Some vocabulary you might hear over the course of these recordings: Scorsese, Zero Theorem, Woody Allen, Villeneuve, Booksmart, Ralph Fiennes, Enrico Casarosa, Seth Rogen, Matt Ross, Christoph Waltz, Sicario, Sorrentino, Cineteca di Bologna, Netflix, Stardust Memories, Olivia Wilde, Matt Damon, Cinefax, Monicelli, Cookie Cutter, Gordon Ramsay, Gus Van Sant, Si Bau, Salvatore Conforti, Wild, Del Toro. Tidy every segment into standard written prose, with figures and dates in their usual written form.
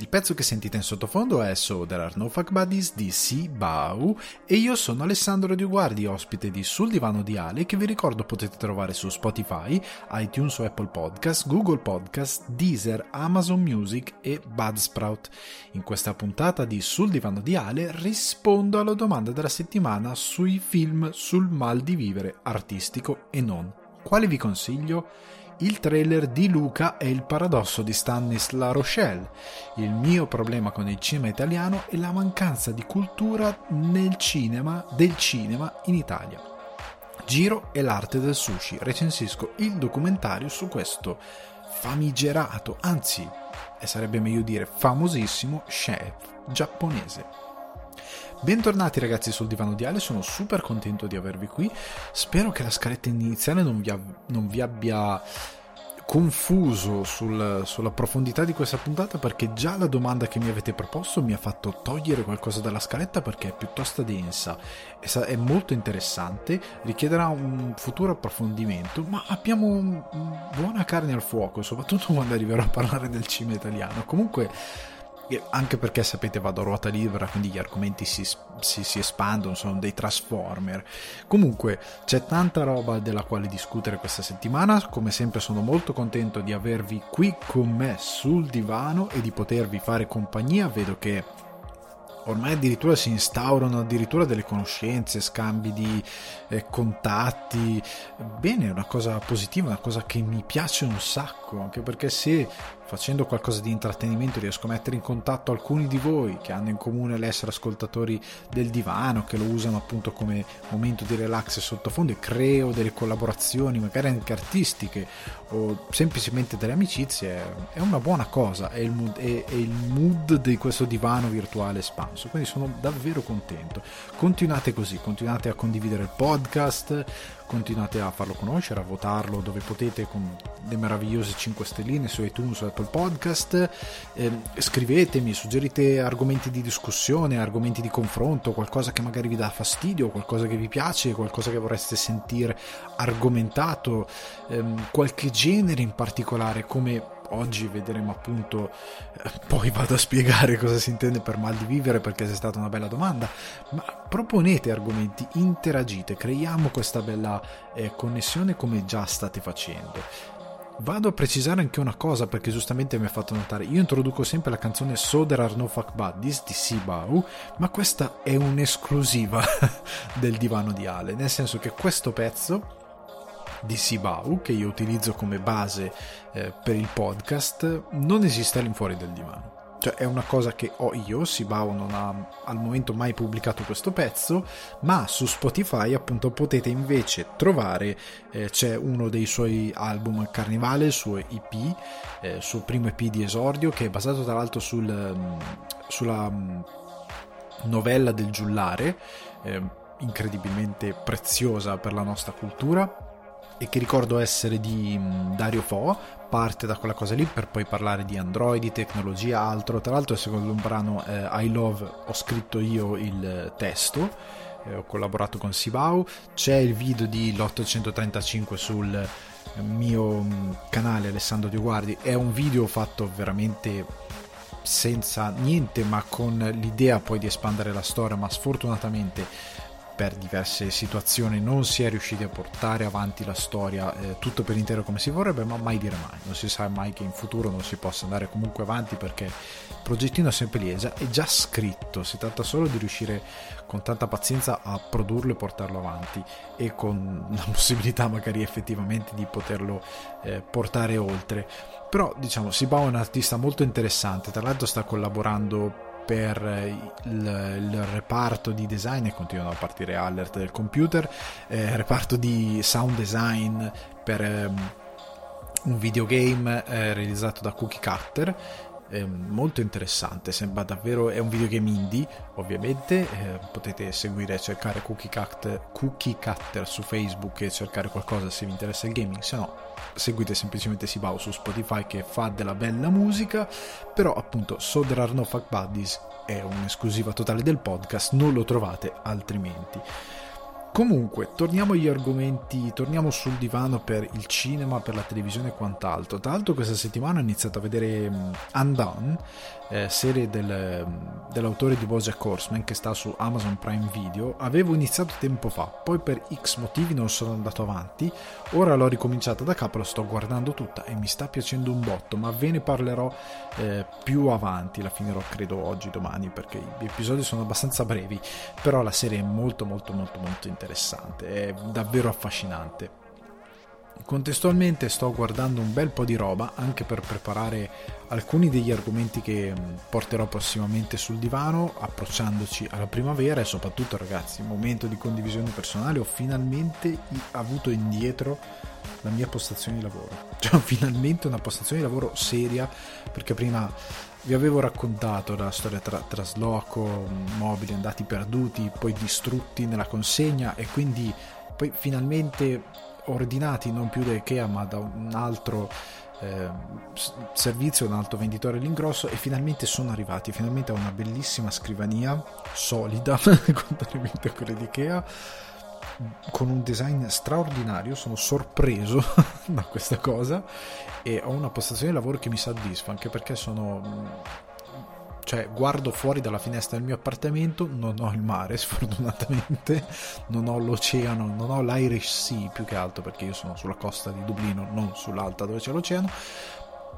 Il pezzo che sentite in sottofondo è So There Are No Fuck Buddies di Si Bau e io sono Alessandro Di Guardi, ospite di Sul Divano di Ale, che vi ricordo potete trovare su Spotify, iTunes o Apple Podcast, Google Podcast, Deezer, Amazon Music e Buzzsprout. In questa puntata di Sul Divano di Ale rispondo alla domanda della settimana sui film sul mal di vivere artistico e non. Quale vi consiglio? Il trailer di Luca e il paradosso di Stanis La Rochelle, il mio problema con il cinema italiano e la mancanza di cultura del cinema in Italia. Giro e l'arte del sushi, recensisco il documentario su questo famigerato, anzi, sarebbe meglio dire famosissimo chef giapponese. Bentornati ragazzi sul divano di Ale, sono super contento di avervi qui, spero che la scaletta iniziale non vi abbia confuso sulla profondità di questa puntata, perché già la domanda che mi avete proposto mi ha fatto togliere qualcosa dalla scaletta perché è piuttosto densa, è molto interessante, richiederà un futuro approfondimento, ma abbiamo buona carne al fuoco, soprattutto quando arriverò a parlare del cinema italiano. Comunque, anche perché sapete vado a ruota libera, quindi gli argomenti si espandono, sono dei Transformer. Comunque c'è tanta roba della quale discutere questa settimana, come sempre sono molto contento di avervi qui con me sul divano e di potervi fare compagnia. Vedo che ormai addirittura si instaurano delle conoscenze, scambi di contatti. Bene, è una cosa positiva, una cosa che mi piace un sacco, anche perché se facendo qualcosa di intrattenimento riesco a mettere in contatto alcuni di voi che hanno in comune l'essere ascoltatori del divano, che lo usano appunto come momento di relax e sottofondo, e creo delle collaborazioni magari anche artistiche o semplicemente delle amicizie, è una buona cosa, è il mood di questo divano virtuale espanso. Quindi sono davvero contento, continuate così, continuate a condividere il podcast, continuate a farlo conoscere, a votarlo dove potete con le meravigliose 5 stelline su iTunes, su Apple Podcast, scrivetemi, suggerite argomenti di discussione, argomenti di confronto, qualcosa che magari vi dà fastidio, qualcosa che vi piace, qualcosa che vorreste sentire argomentato, qualche genere in particolare, come oggi vedremo appunto, poi vado a spiegare cosa si intende per mal di vivere perché è stata una bella domanda, ma proponete argomenti, interagite, creiamo questa bella connessione come già state facendo. Vado a precisare anche una cosa perché giustamente mi ha fatto notare, io introduco sempre la canzone So There Are No Fuck Buddies di Si Bau, ma questa è un'esclusiva del divano di Ale, nel senso che questo pezzo di Si Bau, che io utilizzo come base per il podcast, non esiste all'infuori del divano. Cioè è una cosa che ho io, Si Bau non ha al momento mai pubblicato questo pezzo, ma su Spotify appunto potete invece trovare, c'è uno dei suoi album Carnivale, il suo EP, il suo primo EP di esordio, che è basato tra l'altro sulla novella del Giullare, incredibilmente preziosa per la nostra cultura, e che ricordo essere di Dario Fo, parte da quella cosa lì per poi parlare di androidi, tecnologia, altro. Tra l'altro secondo un brano I Love ho scritto io il testo, ho collaborato con Si Bau, c'è il video di l'835 sul mio canale Alessandro Di Guardi, è un video fatto veramente senza niente ma con l'idea poi di espandere la storia, ma sfortunatamente per diverse situazioni non si è riusciti a portare avanti la storia tutto per intero come si vorrebbe, ma mai dire mai, non si sa mai che in futuro non si possa andare comunque avanti perché il progettino è sempre lì, è già scritto, si tratta solo di riuscire con tanta pazienza a produrlo e portarlo avanti, e con la possibilità magari effettivamente di poterlo portare oltre. Però diciamo Si Bau è un artista molto interessante, tra l'altro sta collaborando per il reparto di design, e continuano a partire alert del computer, reparto di sound design per un videogame realizzato da Cookie Cutter, molto interessante, sembra davvero, è un videogame indie ovviamente, potete seguire, cercare Cookie Cutter su Facebook e cercare qualcosa se vi interessa il gaming, se no seguite semplicemente Si Bau su Spotify che fa della bella musica. Però appunto So There Are No Fuck Buddies è un'esclusiva totale del podcast, non lo trovate altrimenti. Comunque, torniamo agli argomenti, torniamo sul divano per il cinema, per la televisione e quant'altro. Tra l'altro questa settimana ho iniziato a vedere Undone, serie dell'autore di Bojack Horseman, che sta su Amazon Prime Video. Avevo iniziato tempo fa, poi per X motivi non sono andato avanti, ora l'ho ricominciata da capo, la sto guardando tutta e mi sta piacendo un botto, ma ve ne parlerò più avanti, la finirò credo oggi, domani, perché gli episodi sono abbastanza brevi, però la serie è molto molto molto molto interessante. È davvero affascinante. Contestualmente sto guardando un bel po' di roba anche per preparare alcuni degli argomenti che porterò prossimamente sul divano, approcciandoci alla primavera e soprattutto, ragazzi, momento di condivisione personale: ho finalmente avuto indietro la mia postazione di lavoro, cioè finalmente una postazione di lavoro seria, perché prima vi avevo raccontato la storia tra trasloco, mobili andati perduti, poi distrutti nella consegna e quindi poi finalmente ordinati non più da Ikea ma da un altro servizio, un altro venditore all'ingrosso, e finalmente sono arrivati, finalmente a una bellissima scrivania solida, contrariamente a quelle di Ikea, con un design straordinario. Sono sorpreso da questa cosa e ho una postazione di lavoro che mi soddisfa, anche perché guardo fuori dalla finestra del mio appartamento, non ho il mare sfortunatamente, non ho l'oceano, non ho l'Irish Sea, più che altro perché io sono sulla costa di Dublino, non sull'alta dove c'è l'oceano,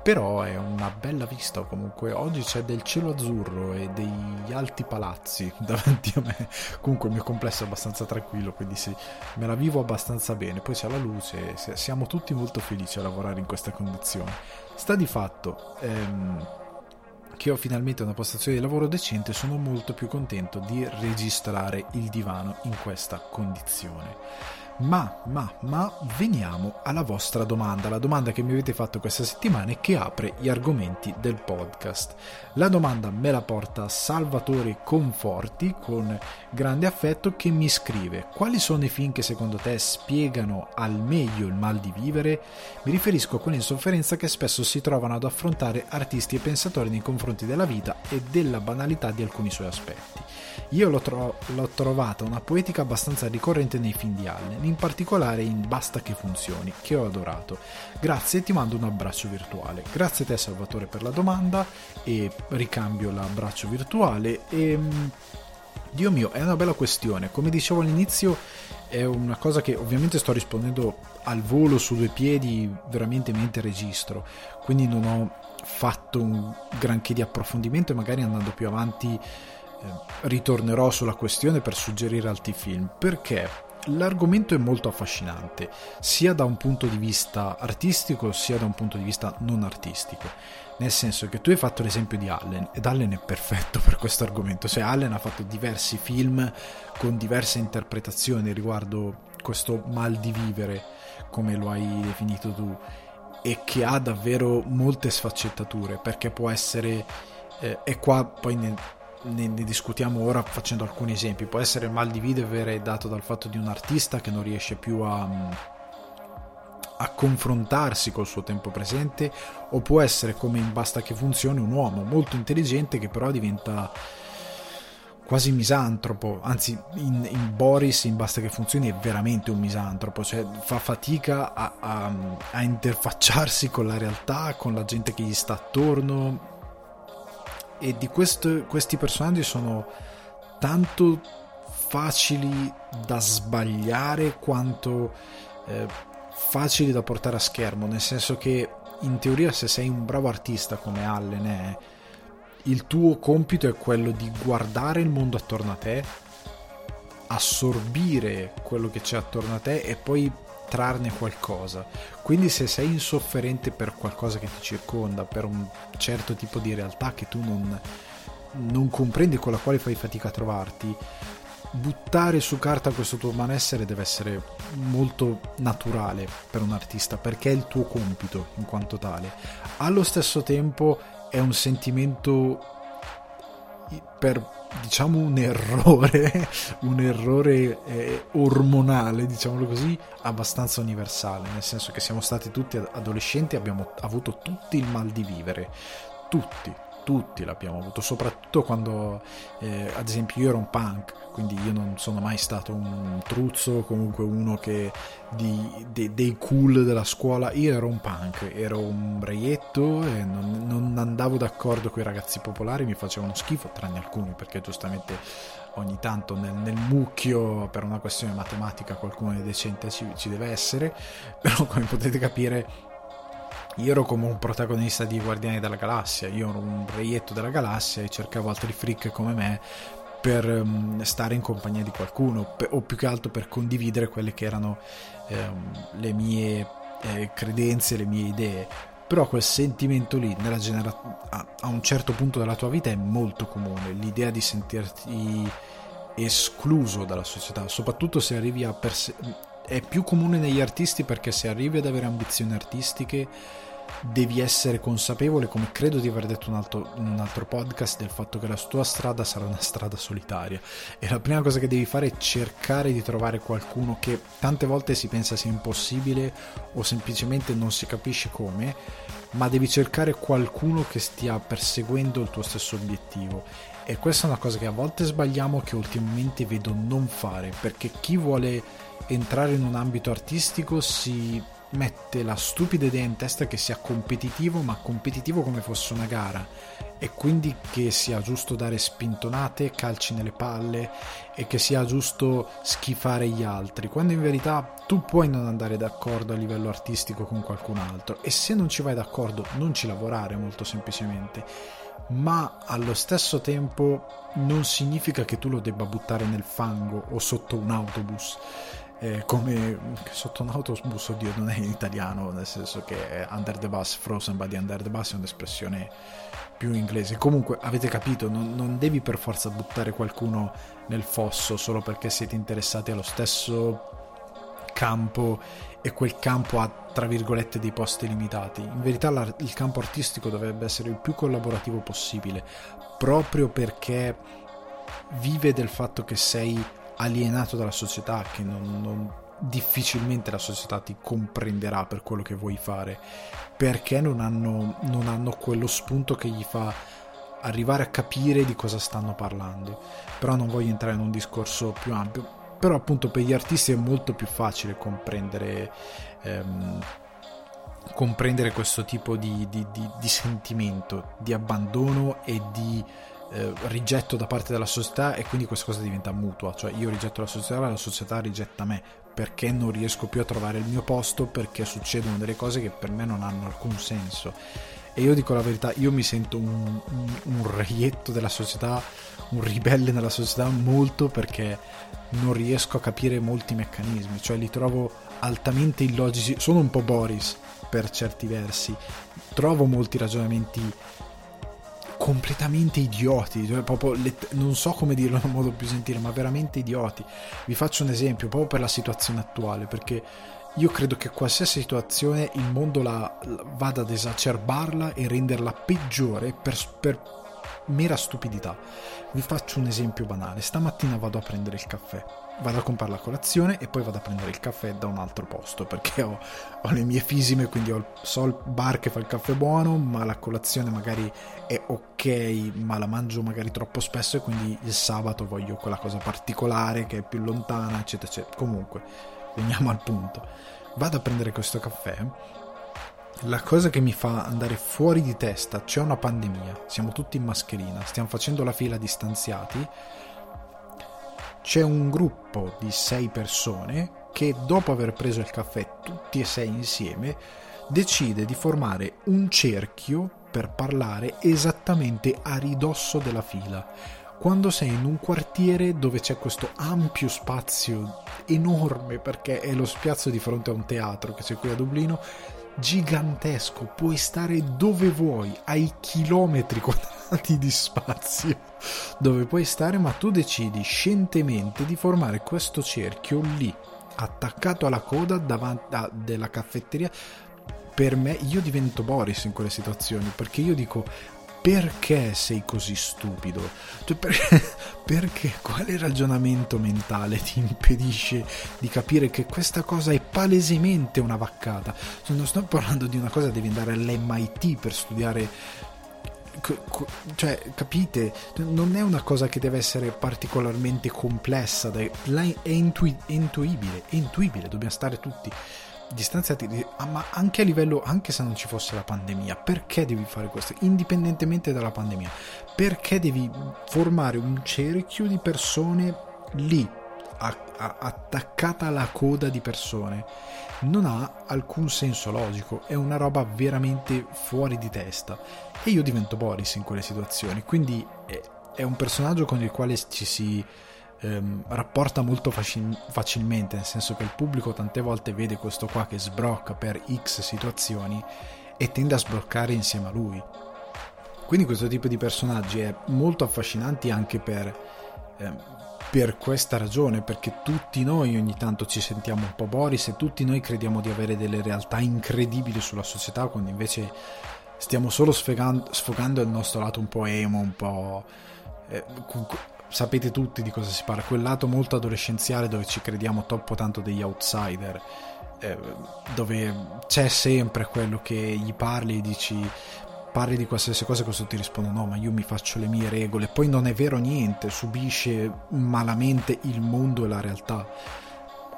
però è una bella vista. Comunque oggi c'è del cielo azzurro e degli alti palazzi davanti a me. Comunque il mio complesso è abbastanza tranquillo, quindi sì, me la vivo abbastanza bene, poi c'è la luce, siamo tutti molto felici a lavorare in questa condizione. Sta di fatto che ho finalmente una postazione di lavoro decente, sono molto più contento di registrare il divano in questa condizione. Ma veniamo alla vostra domanda, la domanda che mi avete fatto questa settimana e che apre gli argomenti del podcast. La domanda me la porta Salvatore Conforti, con grande affetto, che mi scrive: quali sono i film che secondo te spiegano al meglio il mal di vivere? Mi riferisco a quell'insofferenza che spesso si trovano ad affrontare artisti e pensatori nei confronti della vita e della banalità di alcuni suoi aspetti. Io l'ho trovata una poetica abbastanza ricorrente nei film di Allen, in particolare in Basta che funzioni, che ho adorato. Grazie e ti mando un abbraccio virtuale. Grazie a te Salvatore per la domanda, e ricambio l'abbraccio virtuale. E Dio mio, è una bella questione, come dicevo all'inizio è una cosa che ovviamente sto rispondendo al volo, su due piedi, veramente mentre registro, quindi non ho fatto un granché di approfondimento e magari andando più avanti ritornerò sulla questione per suggerire altri film, perché l'argomento è molto affascinante, sia da un punto di vista artistico sia da un punto di vista non artistico, nel senso che tu hai fatto l'esempio di Allen, ed Allen è perfetto per questo argomento. Cioè Allen ha fatto diversi film con diverse interpretazioni riguardo questo mal di vivere, come lo hai definito tu, e che ha davvero molte sfaccettature, perché può essere e qua poi ne discutiamo ora facendo alcuni esempi. Può essere il mal di vivere dato dal fatto di un artista che non riesce più a confrontarsi col suo tempo presente, o può essere, come in Basta che funzioni, un uomo molto intelligente che però diventa quasi misantropo, anzi in Boris, in Basta che funzioni, è veramente un misantropo, cioè fa fatica a interfacciarsi con la realtà, con la gente che gli sta attorno, e di questi personaggi sono tanto facili da sbagliare quanto facili da portare a schermo, nel senso che in teoria se sei un bravo artista come Allen è, il tuo compito è quello di guardare il mondo attorno a te, assorbire quello che c'è attorno a te e poi trarne qualcosa. Quindi se sei insofferente per qualcosa che ti circonda, per un certo tipo di realtà che tu non comprendi, con la quale fai fatica a trovarti, buttare su carta questo tuo malessere deve essere molto naturale per un artista, perché è il tuo compito in quanto tale. Allo stesso tempo è un sentimento, per diciamo un errore ormonale, diciamolo così, abbastanza universale, nel senso che siamo stati tutti adolescenti, abbiamo avuto tutti il mal di vivere, tutti tutti l'abbiamo avuto, soprattutto quando ad esempio io ero un punk, quindi io non sono mai stato un truzzo, comunque uno che dei cool della scuola. Io ero un punk, ero un reietto e non andavo d'accordo con i ragazzi popolari, mi facevano schifo, tranne alcuni, perché giustamente ogni tanto nel mucchio, per una questione matematica, qualcuno di decente ci deve essere. Però, come potete capire, io ero come un protagonista di Guardiani della Galassia, io ero un reietto della galassia e cercavo altri freak come me per stare in compagnia di qualcuno, o più che altro per condividere quelle che erano le mie credenze, le mie idee. Però quel sentimento lì a un certo punto della tua vita è molto comune, l'idea di sentirti escluso dalla società, soprattutto se arrivi a è più comune negli artisti, perché se arrivi ad avere ambizioni artistiche devi essere consapevole, come credo di aver detto in un altro podcast, del fatto che la tua strada sarà una strada solitaria, e la prima cosa che devi fare è cercare di trovare qualcuno che tante volte si pensa sia impossibile o semplicemente non si capisce come, ma devi cercare qualcuno che stia perseguendo il tuo stesso obiettivo. E questa è una cosa che a volte sbagliamo, che ultimamente vedo non fare, perché chi vuole entrare in un ambito artistico si mette la stupida idea in testa che sia competitivo, ma competitivo come fosse una gara, e quindi che sia giusto dare spintonate, calci nelle palle, e che sia giusto schifare gli altri, quando in verità tu puoi non andare d'accordo a livello artistico con qualcun altro, e se non ci vai d'accordo non ci lavorare, molto semplicemente. Ma allo stesso tempo non significa che tu lo debba buttare nel fango o sotto un autobus. Come sotto un autobus, oddio, non è in italiano, nel senso che under the bus, frozen by the under the bus è un'espressione più inglese. Comunque avete capito, non devi per forza buttare qualcuno nel fosso solo perché siete interessati allo stesso campo e quel campo ha, tra virgolette, dei posti limitati. In verità il campo artistico dovrebbe essere il più collaborativo possibile, proprio perché vive del fatto che sei alienato dalla società, che difficilmente la società ti comprenderà per quello che vuoi fare, perché non hanno quello spunto che gli fa arrivare a capire di cosa stanno parlando. Però non voglio entrare in un discorso più ampio, però appunto per gli artisti è molto più facile comprendere questo tipo di sentimento di abbandono e di rigetto da parte della società, e quindi questa cosa diventa mutua, cioè io rigetto la società e la società rigetta me, perché non riesco più a trovare il mio posto, perché succedono delle cose che per me non hanno alcun senso. E io dico la verità, io mi sento un reietto della società, un ribelle nella società, molto, perché non riesco a capire molti meccanismi, cioè li trovo altamente illogici. Sono un po' Boris per certi versi, trovo molti ragionamenti completamente idioti, cioè proprio non so come dirlo in un modo più gentile, ma veramente idioti. Vi faccio un esempio proprio per la situazione attuale, perché io credo che qualsiasi situazione il mondo la vada ad esacerbarla e renderla peggiore per mera stupidità. Vi faccio un esempio banale: stamattina vado a prendere il caffè, vado a comprare la colazione e poi vado a prendere il caffè da un altro posto, perché ho le mie fisime, quindi so il bar che fa il caffè buono, ma la colazione magari è ok, ma la mangio magari troppo spesso, e quindi il sabato voglio quella cosa particolare che è più lontana, eccetera eccetera. Comunque, veniamo al punto. Vado a prendere questo caffè, la cosa che mi fa andare fuori di testa: c'è una pandemia, siamo tutti in mascherina, stiamo facendo la fila distanziati, c'è un gruppo di 6 persone che, dopo aver preso il caffè tutti e 6 insieme, decide di formare un cerchio per parlare esattamente a ridosso della fila, quando sei in un quartiere dove c'è questo ampio spazio enorme, perché è lo spiazzo di fronte a un teatro che c'è qui a Dublino, gigantesco, puoi stare dove vuoi, hai chilometri quadrati di spazio dove puoi stare, ma tu decidi scientemente di formare questo cerchio lì, attaccato alla coda davanti della caffetteria. Per me, io divento Boris in quelle situazioni, perché io dico: perché sei così stupido? Cioè, perché quale ragionamento mentale ti impedisce di capire che questa cosa è palesemente una vaccata? Cioè, non sto parlando di una cosa, devi andare all'MIT per studiare cioè, capite, non è una cosa che deve essere particolarmente complessa, è intuibile, dobbiamo stare tutti distanziati, ma anche a livello, anche se non ci fosse la pandemia, perché devi fare questo? Indipendentemente dalla pandemia, perché devi formare un cerchio di persone lì, attaccata alla coda di persone? Non ha alcun senso logico, è una roba veramente fuori di testa, e io divento Boris in quelle situazioni, quindi è un personaggio con il quale ci si rapporta molto facilmente, nel senso che il pubblico tante volte vede questo qua che sbrocca per X situazioni e tende a sbloccare insieme a lui. Quindi questo tipo di personaggi è molto affascinante anche per questa ragione, perché tutti noi ogni tanto ci sentiamo un po' Boris, e tutti noi crediamo di avere delle realtà incredibili sulla società, quando invece stiamo solo sfogando il nostro lato un po' emo, un po'... sapete tutti di cosa si parla, quel lato molto adolescenziale dove ci crediamo troppo tanto degli outsider, dove c'è sempre quello che gli parli e dici, parli di qualsiasi cosa e questo ti risponde no, ma io mi faccio le mie regole, poi non è vero niente, subisce malamente il mondo e la realtà.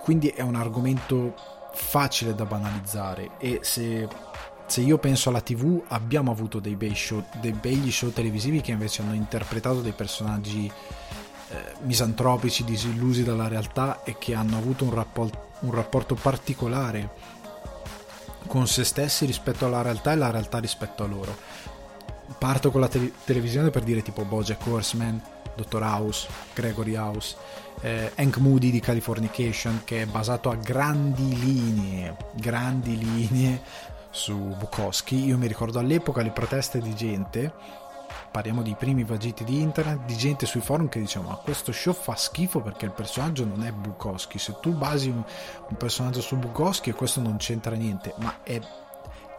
Quindi è un argomento facile da banalizzare, e se io penso alla TV, abbiamo avuto dei begli show televisivi che invece hanno interpretato dei personaggi misantropici, disillusi dalla realtà, e che hanno avuto un rapporto particolare con se stessi rispetto alla realtà e la realtà rispetto a loro. Parto con la televisione per dire tipo Bojack Horseman, Dottor House, Gregory House, Hank Moody di Californication, che è basato a grandi linee su Bukowski. Io mi ricordo all'epoca le proteste di gente, parliamo dei primi vagiti di internet, di gente sui forum che diceva ma questo show fa schifo perché il personaggio non è Bukowski, se tu basi un personaggio su Bukowski e questo non c'entra niente, ma è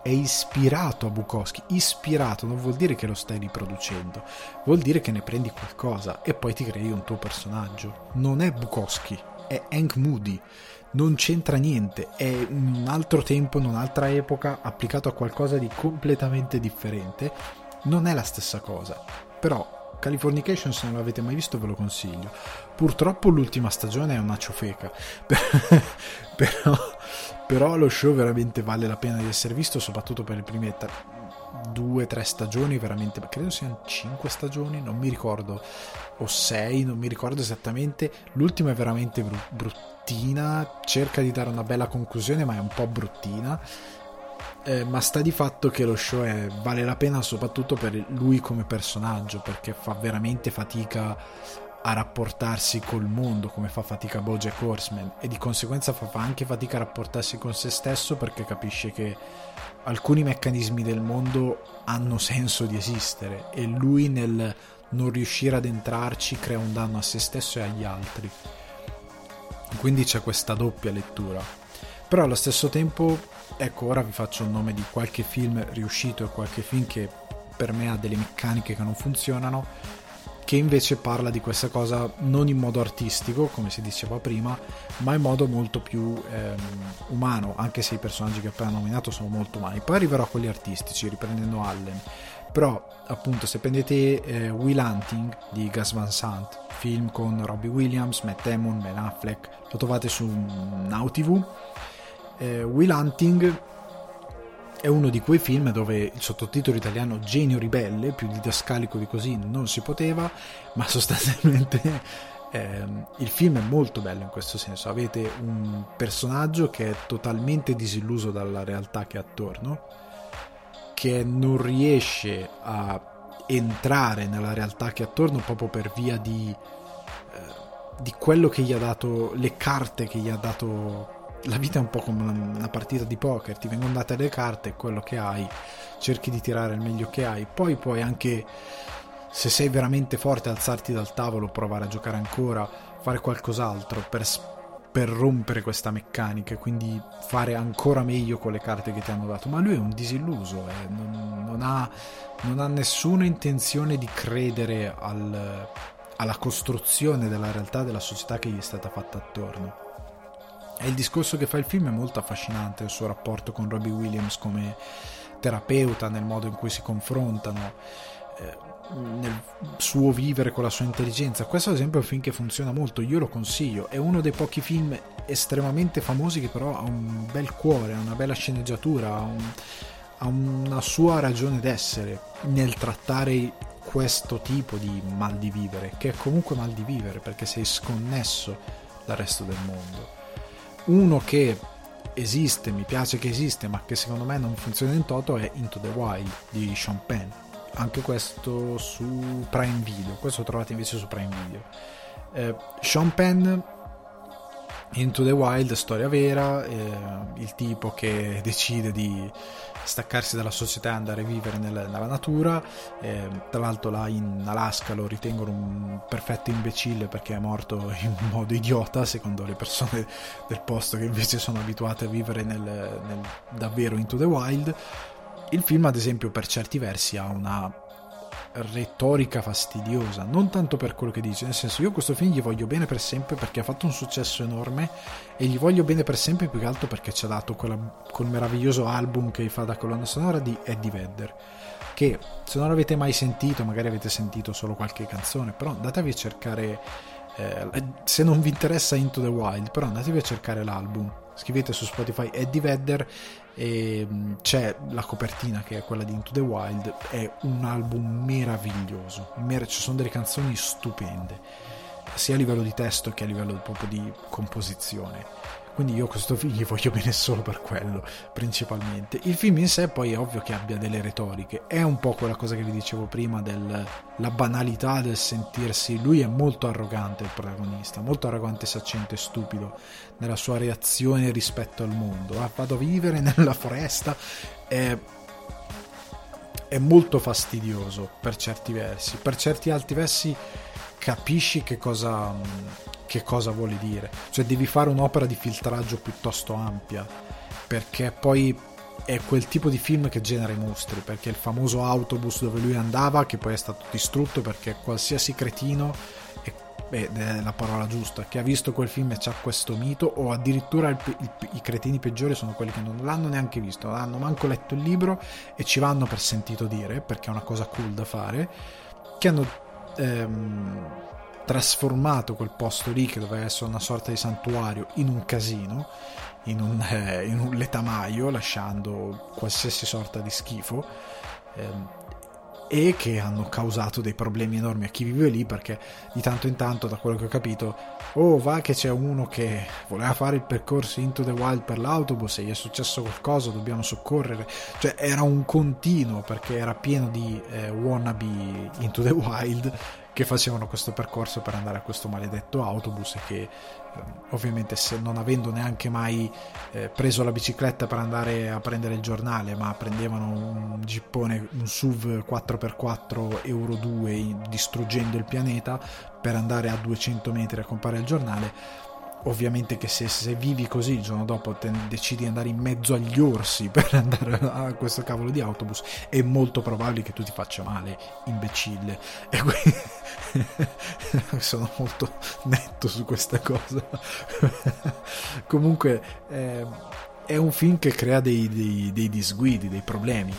ispirato a Bukowski, ispirato non vuol dire che lo stai riproducendo, vuol dire che ne prendi qualcosa e poi ti crei un tuo personaggio. Non è Bukowski, è Hank Moody, non c'entra niente, è un altro tempo, in un'altra epoca, applicato a qualcosa di completamente differente, non è la stessa cosa. Però Californication, se non l'avete mai visto, ve lo consiglio. Purtroppo l'ultima stagione è una ciofeca però lo show veramente vale la pena di essere visto, soprattutto per le prime 2-3 stagioni, veramente, credo siano 5 stagioni, non mi ricordo, o 6, non mi ricordo esattamente. L'ultima è veramente bruttina, cerca di dare una bella conclusione ma è un po' bruttina, ma sta di fatto che lo show vale la pena soprattutto per lui come personaggio, perché fa veramente fatica a rapportarsi col mondo come fa fatica Bojack Horseman, e di conseguenza fa anche fatica a rapportarsi con se stesso, perché capisce che alcuni meccanismi del mondo hanno senso di esistere e lui nel non riuscire ad entrarci crea un danno a se stesso e agli altri. Quindi c'è questa doppia lettura. Però allo stesso tempo, ecco, ora vi faccio un nome di qualche film riuscito e qualche film che per me ha delle meccaniche che non funzionano, che invece parla di questa cosa non in modo artistico, come si diceva prima, ma in modo molto più umano, anche se i personaggi che ho appena nominato sono molto umani. Poi arriverò a quelli artistici, riprendendo Allen. Però appunto, se prendete Will Hunting di Gus Van Sant, film con Robbie Williams, Matt Damon, Ben Affleck, lo trovate su Now TV. Will Hunting è uno di quei film dove il sottotitolo italiano Genio Ribelle, più didascalico di così non si poteva, ma sostanzialmente il film è molto bello in questo senso. Avete un personaggio che è totalmente disilluso dalla realtà che è attorno, che non riesce a entrare nella realtà che è attorno proprio per via di quello che gli ha dato, le carte che gli ha dato. La vita è un po' come una partita di poker, ti vengono date le carte, quello che hai, cerchi di tirare il meglio che hai, poi puoi anche, se sei veramente forte, alzarti dal tavolo, provare a giocare ancora, fare qualcos'altro per rompere questa meccanica, quindi fare ancora meglio con le carte che ti hanno dato. Ma lui è un disilluso, non ha nessuna intenzione di credere alla costruzione della realtà, della società che gli è stata fatta attorno. E il discorso che fa il film è molto affascinante, il suo rapporto con Robbie Williams come terapeuta, nel modo in cui si confrontano, nel suo vivere con la sua intelligenza. Questo ad esempio è un film che funziona molto, io lo consiglio, è uno dei pochi film estremamente famosi che però ha un bel cuore, ha una bella sceneggiatura, ha una sua ragione d'essere nel trattare questo tipo di mal di vivere, che è comunque mal di vivere perché sei sconnesso dal resto del mondo. Uno che esiste, mi piace che esiste, ma che secondo me non funziona in toto, è Into the Wild di Sean Penn, anche questo su Prime Video, questo lo trovate invece su Prime Video. Sean Penn, Into the Wild, storia vera, il tipo che decide di staccarsi dalla società e andare a vivere nella natura, tra l'altro là in Alaska lo ritengono un perfetto imbecille perché è morto in modo idiota secondo le persone del posto che invece sono abituate a vivere nel davvero Into the Wild. Il film ad esempio per certi versi ha una retorica fastidiosa, non tanto per quello che dice, nel senso, io questo film gli voglio bene per sempre perché ha fatto un successo enorme e gli voglio bene per sempre più che altro perché ci ha dato quel meraviglioso album che fa da colonna sonora di Eddie Vedder, che se non l'avete mai sentito, magari avete sentito solo qualche canzone, però andatevi a cercare, se non vi interessa Into the Wild, però andatevi a cercare l'album, scrivete su Spotify Eddie Vedder e c'è la copertina che è quella di Into the Wild. È un album meraviglioso, ci sono delle canzoni stupende sia a livello di testo che a livello proprio di composizione, quindi io questo film gli voglio bene solo per quello principalmente. Il film in sé poi è ovvio che abbia delle retoriche, è un po' quella cosa che vi dicevo prima della banalità del sentirsi, lui è molto arrogante, il protagonista molto arrogante, saccente e stupido nella sua reazione rispetto al mondo. Vado a vivere nella foresta, è molto fastidioso per certi versi, per certi altri versi capisci che cosa vuole dire, cioè devi fare un'opera di filtraggio piuttosto ampia perché poi è quel tipo di film che genera i mostri, perché il famoso autobus dove lui andava che poi è stato distrutto perché qualsiasi cretino, è la parola giusta, che ha visto quel film e c'ha questo mito, o addirittura i cretini peggiori sono quelli che non l'hanno neanche visto, non hanno manco letto il libro e ci vanno per sentito dire perché è una cosa cool da fare, che hanno trasformato quel posto lì che doveva essere una sorta di santuario in un casino, in un letamaio, lasciando qualsiasi sorta di schifo, e che hanno causato dei problemi enormi a chi vive lì, perché di tanto in tanto, da quello che ho capito, va che c'è uno che voleva fare il percorso Into the Wild per l'autobus e gli è successo qualcosa, dobbiamo soccorrere, cioè era un continuo perché era pieno di wannabe Into the Wild che facevano questo percorso per andare a questo maledetto autobus e che ovviamente, se non avendo neanche mai preso la bicicletta per andare a prendere il giornale, ma prendevano un gippone, un SUV 4x4 Euro 2 distruggendo il pianeta per andare a 200 metri a comprare il giornale, ovviamente che se vivi così il giorno dopo decidi di andare in mezzo agli orsi per andare a questo cavolo di autobus, è molto probabile che tu ti faccia male, imbecille, e sono molto netto su questa cosa. Comunque è un film che crea dei disguidi, dei problemi.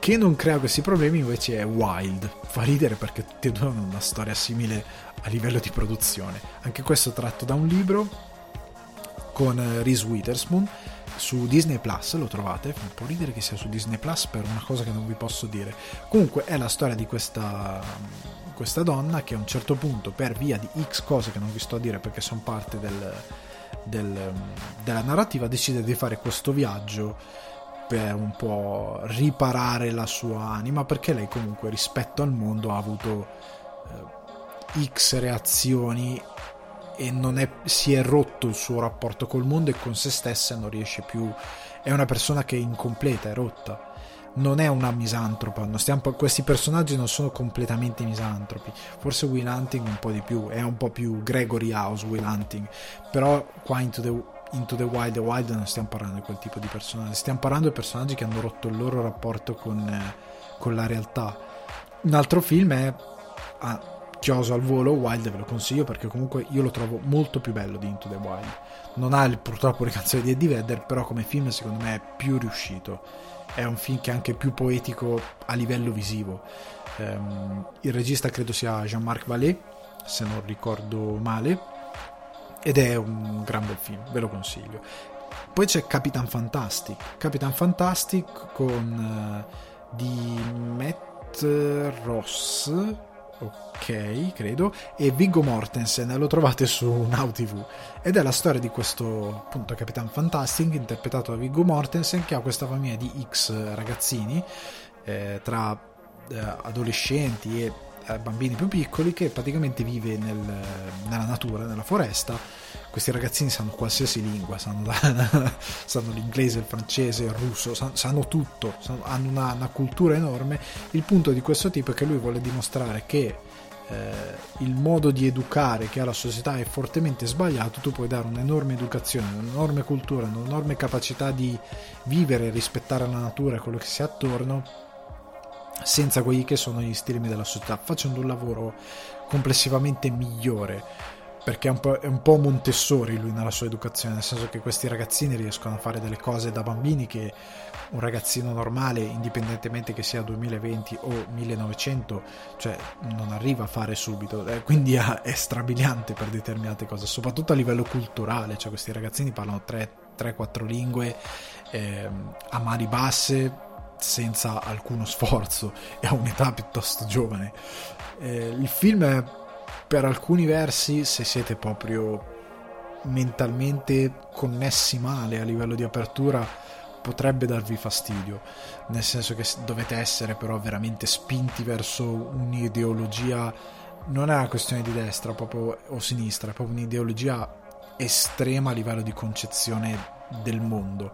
Che non crea questi problemi invece è Wild, fa ridere perché tutti e due hanno una storia simile a livello di produzione, anche questo tratto da un libro con Reese Witherspoon su Disney Plus, lo trovate, fa un po' ridere che sia su Disney Plus per una cosa che non vi posso dire. Comunque è la storia di questa donna che a un certo punto, per via di X cose che non vi sto a dire perché sono parte della narrativa, decide di fare questo viaggio per un po' riparare la sua anima, perché lei comunque rispetto al mondo ha avuto X reazioni e si è rotto il suo rapporto col mondo e con se stessa, non riesce più, è una persona che è incompleta, è rotta, non è una misantropa, questi personaggi non sono completamente misantropi, forse Will Hunting un po' di più, è un po' più Gregory House Will Hunting, però qua Into the Wild non stiamo parlando di quel tipo di personaggi, stiamo parlando di personaggi che hanno rotto il loro rapporto con la realtà. Un altro film è chioso al volo, Wild ve lo consiglio perché comunque io lo trovo molto più bello di Into the Wild. Non ha purtroppo le canzoni di Eddie Vedder, però come film secondo me è più riuscito, è un film che è anche più poetico a livello visivo. Il regista credo sia Jean-Marc Vallée, se non ricordo male, ed è un gran bel film, ve lo consiglio. Poi c'è Capitan Fantastic con di Matt Ross, ok, credo, e Viggo Mortensen, lo trovate su Now TV, ed è la storia di questo appunto Capitan Fantastic interpretato da Viggo Mortensen, che ha questa famiglia di X ragazzini tra adolescenti e bambini più piccoli, che praticamente vive nella natura, nella foresta. Questi ragazzini sanno qualsiasi lingua, sanno l'inglese, il francese, il russo, sanno tutto, hanno una cultura enorme. Il punto di questo tipo è che lui vuole dimostrare che il modo di educare che ha la società è fortemente sbagliato. Tu puoi dare un'enorme educazione, un'enorme cultura, un'enorme capacità di vivere e rispettare la natura e quello che si ha attorno, senza quelli che sono gli stilemi della società, facendo un lavoro complessivamente migliore, perché è un po' Montessori lui nella sua educazione, nel senso che questi ragazzini riescono a fare delle cose da bambini che un ragazzino normale, indipendentemente che sia 2020 o 1900, cioè non arriva a fare subito, quindi è strabiliante per determinate cose, soprattutto a livello culturale. Cioè questi ragazzini parlano 3-4 lingue a mani basse, senza alcuno sforzo, e a un'età piuttosto giovane. Il film è, per alcuni versi, se siete proprio mentalmente connessi male a livello di apertura, potrebbe darvi fastidio, nel senso che dovete essere però veramente spinti verso un'ideologia, non è una questione di destra proprio o sinistra, è proprio un'ideologia estrema a livello di concezione del mondo.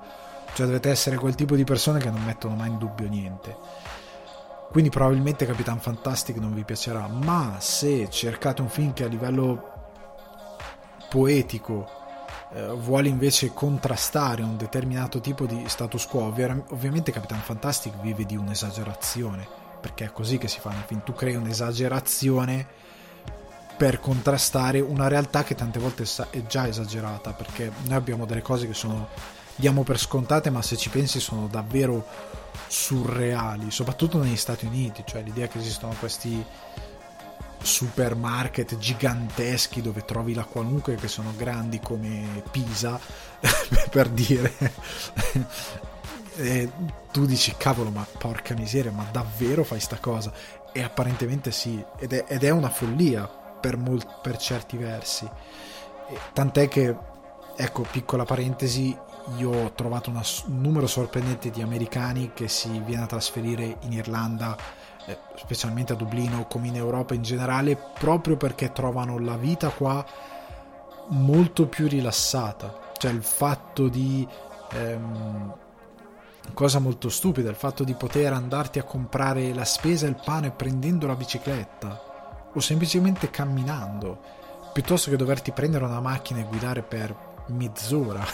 Cioè dovete essere quel tipo di persone che non mettono mai in dubbio niente. Quindi probabilmente Capitan Fantastic non vi piacerà, ma se cercate un film che a livello poetico vuole invece contrastare un determinato tipo di status quo, ovviamente Capitan Fantastic vive di un'esagerazione, perché è così che si fa nei film, tu crei un'esagerazione per contrastare una realtà che tante volte è già esagerata, perché noi abbiamo delle cose che diamo per scontate, ma se ci pensi sono davvero surreali, soprattutto negli Stati Uniti. Cioè l'idea che esistano questi supermarket giganteschi dove trovi la qualunque, che sono grandi come Pisa per dire, e tu dici cavolo, ma porca miseria, ma davvero fai sta cosa? E apparentemente sì, ed è una follia per certi versi, tant'è che, ecco, piccola parentesi, io ho trovato un numero sorprendente di americani che si viene a trasferire in Irlanda, specialmente a Dublino, come in Europa in generale, proprio perché trovano la vita qua molto più rilassata. Cioè il fatto di cosa molto stupida, il fatto di poter andarti a comprare la spesa e il pane prendendo la bicicletta o semplicemente camminando, piuttosto che doverti prendere una macchina e guidare per mezz'ora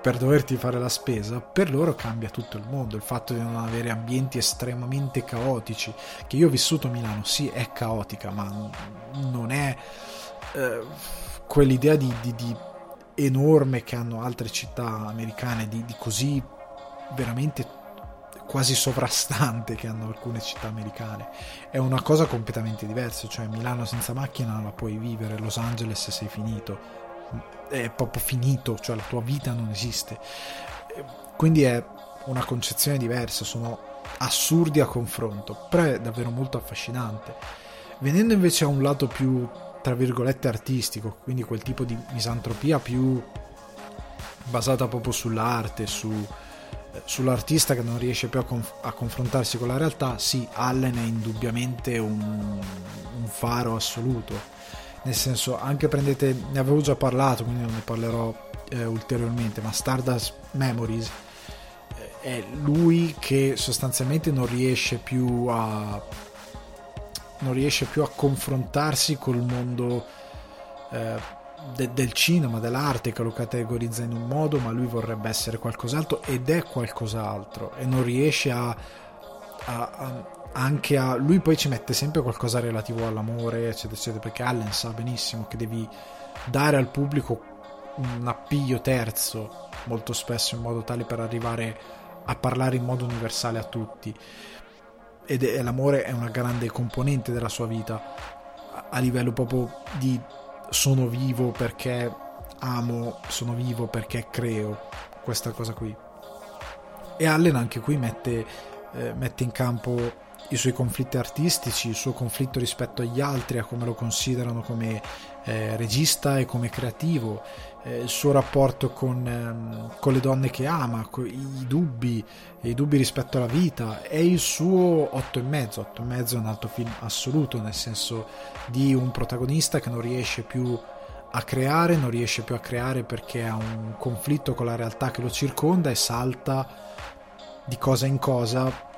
per doverti fare la spesa. Per loro cambia tutto il mondo, il fatto di non avere ambienti estremamente caotici, che io ho vissuto a Milano, sì è caotica, ma non è quell'idea di enorme che hanno altre città americane, di così veramente quasi sovrastante che hanno alcune città americane. È una cosa completamente diversa. Cioè Milano senza macchina non la puoi vivere, Los Angeles sei finito, è proprio finito, cioè la tua vita non esiste. Quindi è una concezione diversa, sono assurdi a confronto, però è davvero molto affascinante. Venendo invece a un lato più tra virgolette artistico, quindi quel tipo di misantropia più basata proprio sull'arte, sull'artista che non riesce più a confrontarsi con la realtà, sì, Allen è indubbiamente un faro assoluto. Nel senso, anche prendete, ne avevo già parlato, quindi non ne parlerò ulteriormente, ma Stardust Memories è lui che sostanzialmente non riesce più a confrontarsi col mondo del cinema, dell'arte, che lo categorizza in un modo, ma lui vorrebbe essere qualcos'altro ed è qualcos'altro, e non riesce a anche a lui, poi ci mette sempre qualcosa relativo all'amore eccetera eccetera, perché Allen sa benissimo che devi dare al pubblico un appiglio terzo molto spesso in modo tale per arrivare a parlare in modo universale a tutti, ed è, l'amore è una grande componente della sua vita a livello proprio di sono vivo perché amo, sono vivo perché creo, questa cosa qui. E Allen anche qui mette in campo i suoi conflitti artistici, il suo conflitto rispetto agli altri, a come lo considerano come regista e come creativo, il suo rapporto con le donne che ama, i dubbi rispetto alla vita, e il suo 8,5. 8,5 è un altro film assoluto, nel senso di un protagonista che non riesce più a creare, perché ha un conflitto con la realtà che lo circonda e salta di cosa in cosa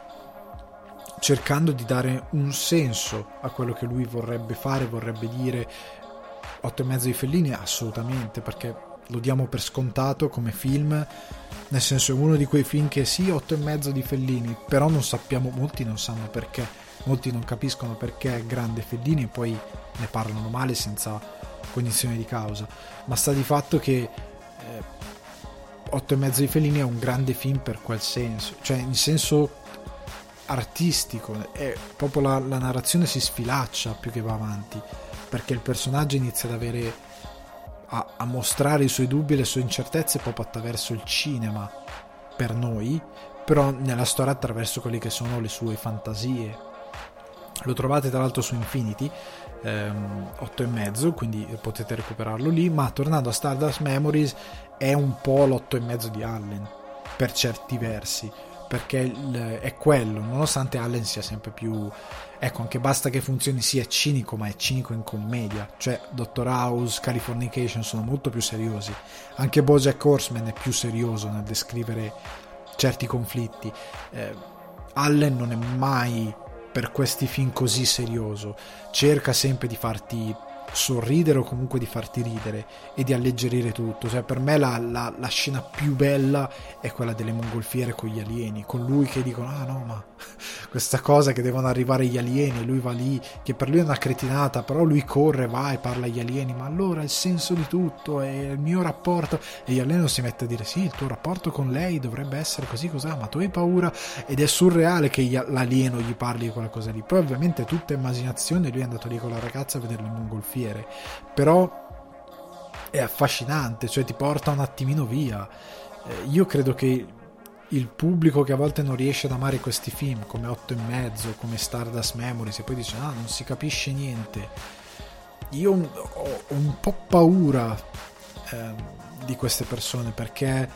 cercando di dare un senso a quello che lui vorrebbe fare, vorrebbe dire. 8,5 di Fellini assolutamente, perché lo diamo per scontato come film, nel senso è uno di quei film che sì, 8,5 di Fellini, però non sappiamo, molti non sanno perché, molti non capiscono perché è grande Fellini e poi ne parlano male senza cognizione di causa, ma sta di fatto che 8,5 di Fellini è un grande film per quel senso, cioè in senso artistico, è proprio la narrazione si sfilaccia più che va avanti, perché il personaggio inizia ad avere a mostrare i suoi dubbi e le sue incertezze proprio attraverso il cinema per noi, però nella storia attraverso quelle che sono le sue fantasie. Lo trovate tra l'altro su Infinity 8,5, quindi potete recuperarlo lì, ma tornando a Stardust Memories è un po' l'8,5 di Allen per certi versi, perché è quello, nonostante Allen sia sempre più, ecco, anche Basta che funzioni sia cinico, ma è cinico in commedia, cioè Dr. House, Californication sono molto più seriosi, anche Bojack Horseman è più serioso nel descrivere certi conflitti. Allen non è mai per questi film così serioso, cerca sempre di farti sorridere o comunque di farti ridere e di alleggerire tutto, cioè per me la scena più bella è quella delle mongolfiere con gli alieni, con lui che dicono ah no, ma questa cosa che devono arrivare gli alieni, lui va lì, che per lui è una cretinata, però lui corre, va e parla agli alieni, ma allora il senso di tutto è il mio rapporto, e gli alieni si mette a dire sì, il tuo rapporto con lei dovrebbe essere così cos'ha, ma tu hai paura, ed è surreale che l'alieno gli parli di quella cosa lì, poi ovviamente tutta immaginazione, lui è andato lì con la ragazza a vedere le mongolfiere, però è affascinante, cioè ti porta un attimino via. Io credo che il pubblico che a volte non riesce ad amare questi film come 8,5, come Stardust Memories, e poi dice ah, non si capisce niente, io ho un po' paura di queste persone, perché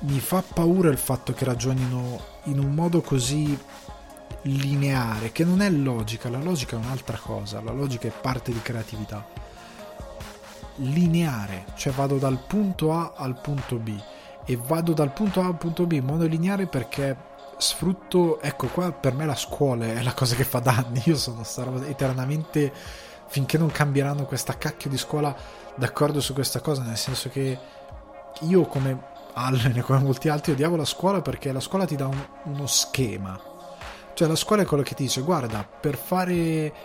mi fa paura il fatto che ragionino in un modo così lineare, che non è logica, la logica è un'altra cosa, la logica è parte di creatività, lineare, cioè vado dal punto A al punto B e vado dal punto A al punto B in modo lineare perché sfrutto, ecco qua per me la scuola è la cosa che fa danni, io sono sta roba eternamente, finché non cambieranno questa cacchio di scuola, d'accordo su questa cosa, nel senso che io come Allen e come molti altri odiavo la scuola, perché la scuola ti dà uno schema. Cioè la scuola è quello che ti dice guarda, per fare,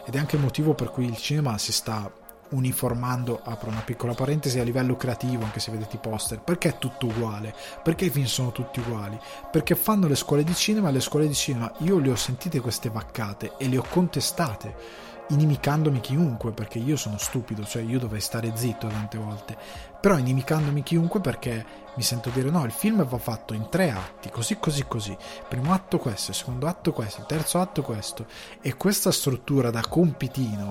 ed è anche il motivo per cui il cinema si sta uniformando, apro una piccola parentesi, a livello creativo, anche se vedete i poster, perché è tutto uguale, perché i film sono tutti uguali, perché fanno le scuole di cinema, io le ho sentite queste vaccate e le ho contestate inimicandomi chiunque, perché io sono stupido, cioè io dovrei stare zitto tante volte, però inimicandomi chiunque perché mi sento dire no, il film va fatto in 3 atti, così, primo atto questo, secondo atto questo, terzo atto questo, e questa struttura da compitino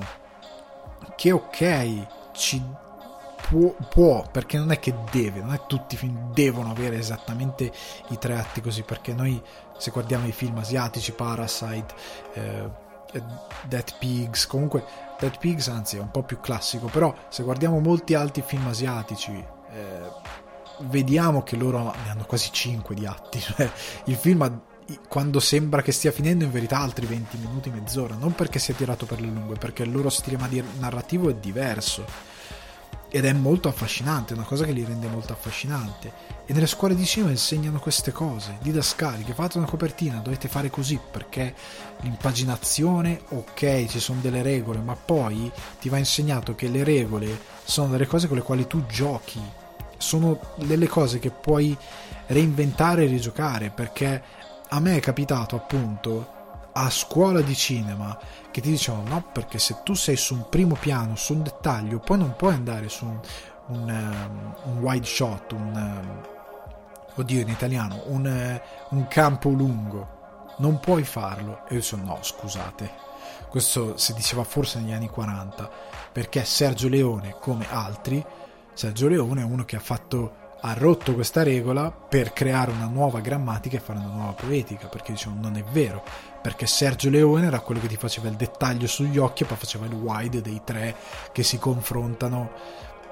che ok ci può, perché non è che deve, non è tutti i film devono avere esattamente i 3 atti così, perché noi se guardiamo i film asiatici, Parasite, Dead Pigs, comunque Dead Pigs anzi è un po' più classico, però se guardiamo molti altri film asiatici vediamo che loro ne hanno quasi 5 di atti, cioè, il film quando sembra che stia finendo in verità altri 20 minuti, mezz'ora, non perché sia tirato per le lunghe, perché il loro sistema narrativo è diverso, ed è molto affascinante, è una cosa che li rende molto affascinante. E nelle scuole di cinema insegnano queste cose didascaliche: fate una copertina, dovete fare così perché l'impaginazione, ok, ci sono delle regole, ma poi ti va insegnato che le regole sono delle cose con le quali tu giochi, sono delle cose che puoi reinventare e rigiocare. Perché a me è capitato appunto a scuola di cinema che ti dicevano no, perché se tu sei su un primo piano, su un dettaglio, poi non puoi andare su un wide shot, oddio in italiano, un campo lungo, non puoi farlo. E io dico no, scusate, questo si diceva forse negli anni 40, perché Sergio Leone, come altri, Sergio Leone è uno che ha rotto questa regola per creare una nuova grammatica e fare una nuova poetica, perché diciamo non è vero, perché Sergio Leone era quello che ti faceva il dettaglio sugli occhi e poi faceva il wide dei tre che si confrontano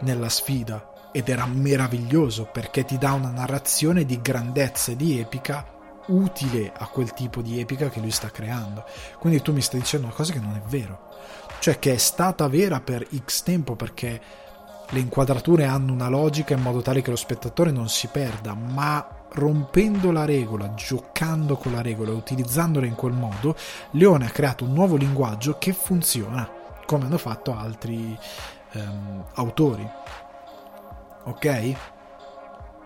nella sfida, ed era meraviglioso perché ti dà una narrazione di grandezza e di epica utile a quel tipo di epica che lui sta creando. Quindi tu mi stai dicendo una cosa che non è vero, cioè che è stata vera per X tempo perché le inquadrature hanno una logica in modo tale che lo spettatore non si perda, ma rompendo la regola, giocando con la regola, utilizzandola in quel modo, Leone ha creato un nuovo linguaggio che funziona, come hanno fatto altri autori, ok?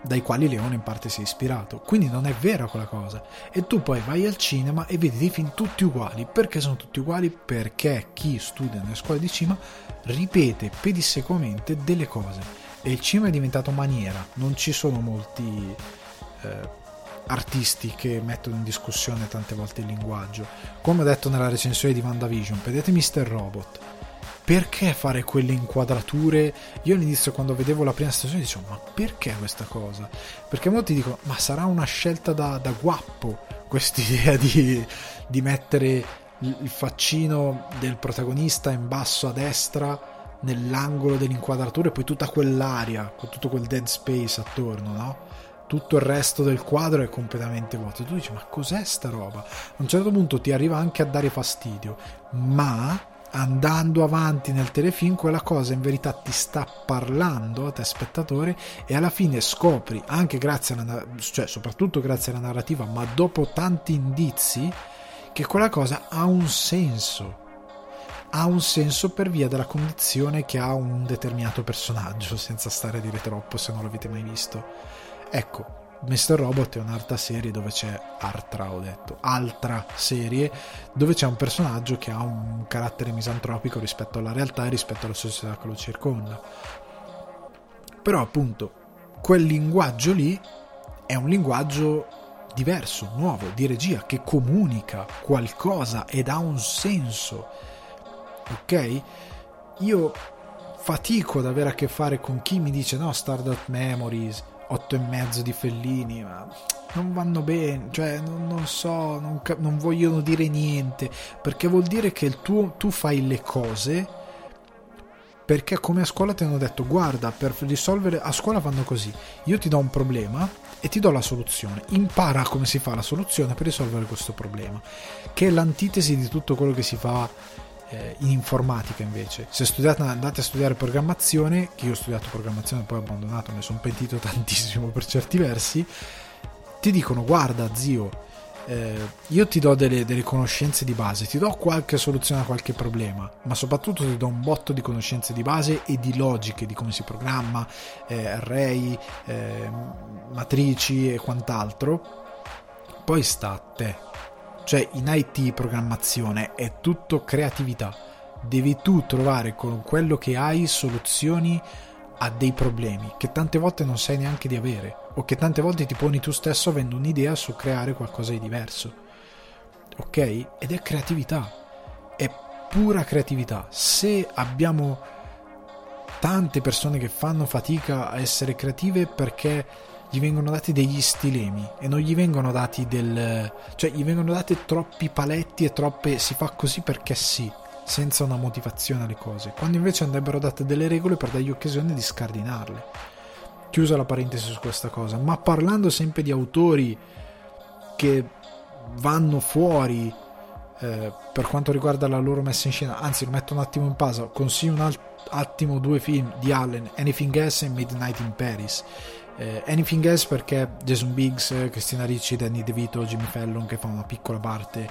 Dai quali Leone in parte si è ispirato. Quindi non è vera quella cosa, e tu poi vai al cinema e vedi dei film tutti uguali. Perché sono tutti uguali? Perché chi studia nelle scuole di cinema ripete pedissequamente delle cose, e il cinema è diventato maniera. Non ci sono molti artisti che mettono in discussione tante volte il linguaggio, come ho detto nella recensione di WandaVision. Vedete Mr. Robot, perché fare quelle inquadrature? Io all'inizio, quando vedevo la prima stagione, dicevo ma perché questa cosa? Perché molti dicono ma sarà una scelta da guappo, quest'idea di mettere il faccino del protagonista in basso a destra nell'angolo dell'inquadratura e poi tutta quell'aria con tutto quel dead space attorno, no? Tutto il resto del quadro è completamente vuoto. E tu dici ma cos'è sta roba? A un certo punto ti arriva anche a dare fastidio, ma andando avanti nel telefilm quella cosa in verità ti sta parlando a te spettatore, e alla fine scopri, anche grazie cioè soprattutto grazie alla narrativa, ma dopo tanti indizi, che quella cosa ha un senso per via della condizione che ha un determinato personaggio, senza stare a dire troppo se non l'avete mai visto. Ecco, Mr. Robot è un'altra serie dove c'è altra serie dove c'è un personaggio che ha un carattere misantropico rispetto alla realtà e rispetto alla società che lo circonda. Però appunto quel linguaggio lì è un linguaggio diverso, nuovo, di regia, che comunica qualcosa ed ha un senso, ok? Io fatico ad avere a che fare con chi mi dice no, Stardust Memories, 8 e mezzo di Fellini, ma non vanno bene, cioè non vogliono dire niente, perché vuol dire che tu fai le cose perché come a scuola ti hanno detto guarda, per risolvere a scuola fanno così, io ti do un problema e ti do la soluzione, impara come si fa la soluzione per risolvere questo problema, che è l'antitesi di tutto quello che si fa in informatica. Invece se studiate, andate a studiare programmazione, che io ho studiato programmazione e poi ho abbandonato, me sono pentito tantissimo per certi versi, ti dicono guarda zio, io ti do delle conoscenze di base, ti do qualche soluzione a qualche problema, ma soprattutto ti do un botto di conoscenze di base e di logiche di come si programma, array, matrici e quant'altro, poi sta a te. Cioè in IT programmazione è tutto creatività, devi tu trovare con quello che hai soluzioni a dei problemi che tante volte non sai neanche di avere, o che tante volte ti poni tu stesso avendo un'idea su creare qualcosa di diverso, ok? Ed è creatività, è pura creatività. Se abbiamo tante persone che fanno fatica a essere creative perché gli vengono dati degli stilemi e non gli vengono dati gli vengono dati troppi paletti e troppe si fa così perché sì, senza una motivazione alle cose, quando invece andrebbero date delle regole per dargli occasione di scardinarle. Chiusa la parentesi su questa cosa. Ma parlando sempre di autori che vanno fuori per quanto riguarda la loro messa in scena, anzi lo metto un attimo in pausa, consiglio attimo due film di Allen, Anything Else e Midnight in Paris. Anything Else perché Jason Biggs, Cristina Ricci, Danny DeVito, Jimmy Fallon che fa una piccola parte,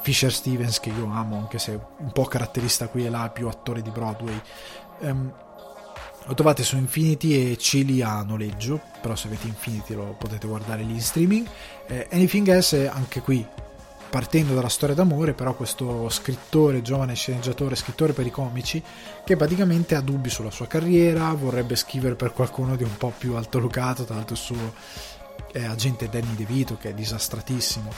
Fisher Stevens che io amo anche se un po' caratterista qui e là, più attore di Broadway. Lo trovate su Infinity e Chili a noleggio, però se avete Infinity lo potete guardare lì in streaming. Anything Else anche qui partendo dalla storia d'amore, però questo scrittore, giovane sceneggiatore, scrittore per i comici, che praticamente ha dubbi sulla sua carriera, vorrebbe scrivere per qualcuno di un po' più altolocato, tra l'altro il suo agente Danny DeVito che è disastratissimo,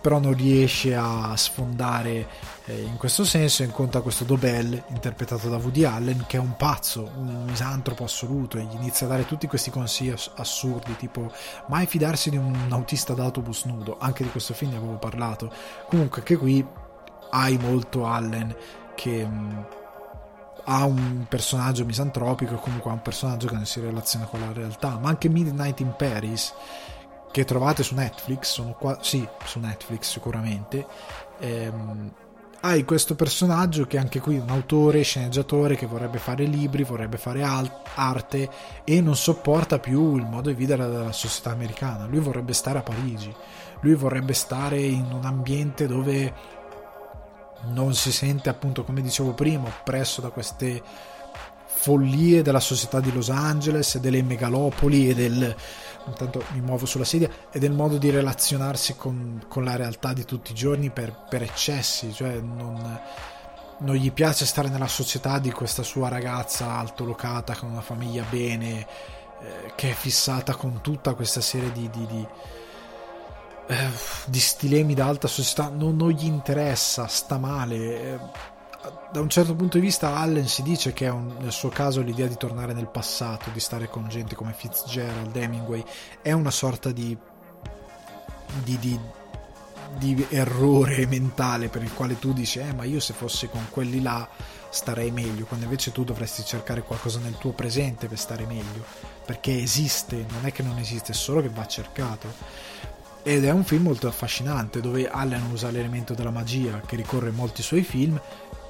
però non riesce a sfondare in questo senso, incontra questo Dobell interpretato da Woody Allen che è un pazzo, un misantropo assoluto, e gli inizia a dare tutti questi consigli assurdi, tipo mai fidarsi di un autista d'autobus nudo. Anche di questo film ne avevo parlato, comunque anche qui hai molto Allen che ha un personaggio misantropico, comunque ha un personaggio che non si relaziona con la realtà. Ma anche Midnight in Paris, che trovate su Netflix, sono qua, sì, su Netflix sicuramente, hai questo personaggio che anche qui è un autore, sceneggiatore che vorrebbe fare libri, vorrebbe fare arte e non sopporta più il modo di vivere della società americana. Lui vorrebbe stare a Parigi, lui vorrebbe stare in un ambiente dove non si sente, appunto come dicevo prima, oppresso da queste follie della società di Los Angeles e delle megalopoli e del... intanto mi muovo sulla sedia, e del modo di relazionarsi con la realtà di tutti i giorni per eccessi, cioè non gli piace stare nella società di questa sua ragazza altolocata con una famiglia bene, che è fissata con tutta questa serie di stilemi da alta società, non gli interessa, sta male. Da un certo punto di vista Allen si dice che è nel suo caso l'idea di tornare nel passato, di stare con gente come Fitzgerald, Hemingway, è una sorta di errore mentale per il quale tu dici ma io se fossi con quelli là starei meglio, quando invece tu dovresti cercare qualcosa nel tuo presente per stare meglio, perché esiste, non è che non esiste, è solo che va cercato. Ed è un film molto affascinante dove Allen usa l'elemento della magia che ricorre in molti suoi film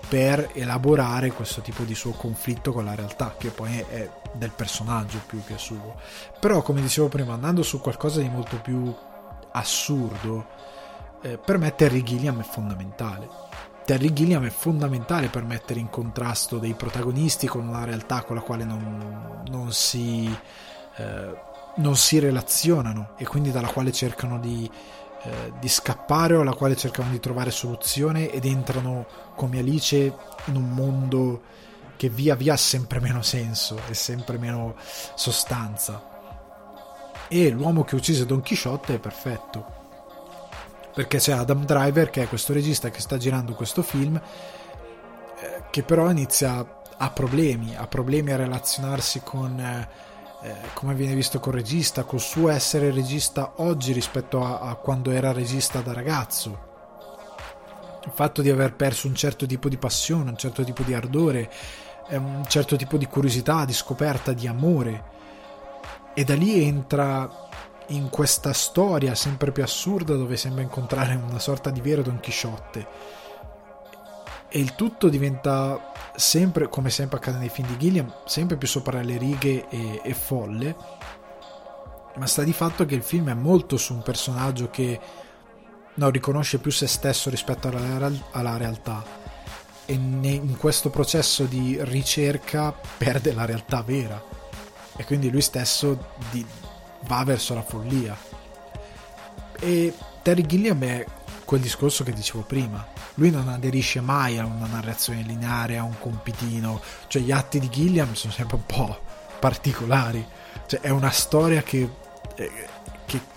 per elaborare questo tipo di suo conflitto con la realtà, che poi è del personaggio più che suo. Però come dicevo prima, andando su qualcosa di molto più assurdo, per me Terry Gilliam è fondamentale. Terry Gilliam è fondamentale per mettere in contrasto dei protagonisti con una realtà con la quale non si relazionano, e quindi dalla quale cercano di scappare, o alla quale cercano di trovare soluzione, ed entrano come Alice in un mondo che via via ha sempre meno senso e sempre meno sostanza. E l'uomo che uccise Don Chisciotte è perfetto, perché c'è Adam Driver che è questo regista che sta girando questo film, che però inizia ha problemi a relazionarsi con come viene visto col regista, col suo essere regista oggi rispetto a quando era regista da ragazzo, il fatto di aver perso un certo tipo di passione, un certo tipo di ardore, un certo tipo di curiosità, di scoperta, di amore, e da lì entra in questa storia sempre più assurda dove sembra incontrare una sorta di vero Don Chisciotte, e il tutto diventa sempre, come sempre accade nei film di Gilliam, sempre più sopra le righe e folle. Ma sta di fatto che il film è molto su un personaggio che non riconosce più se stesso rispetto alla realtà, e in questo processo di ricerca perde la realtà vera, e quindi lui stesso va verso la follia. E Terry Gilliam è quel discorso che dicevo prima, lui non aderisce mai a una narrazione lineare, a un compitino, cioè gli atti di Gilliam sono sempre un po' particolari, cioè è una storia che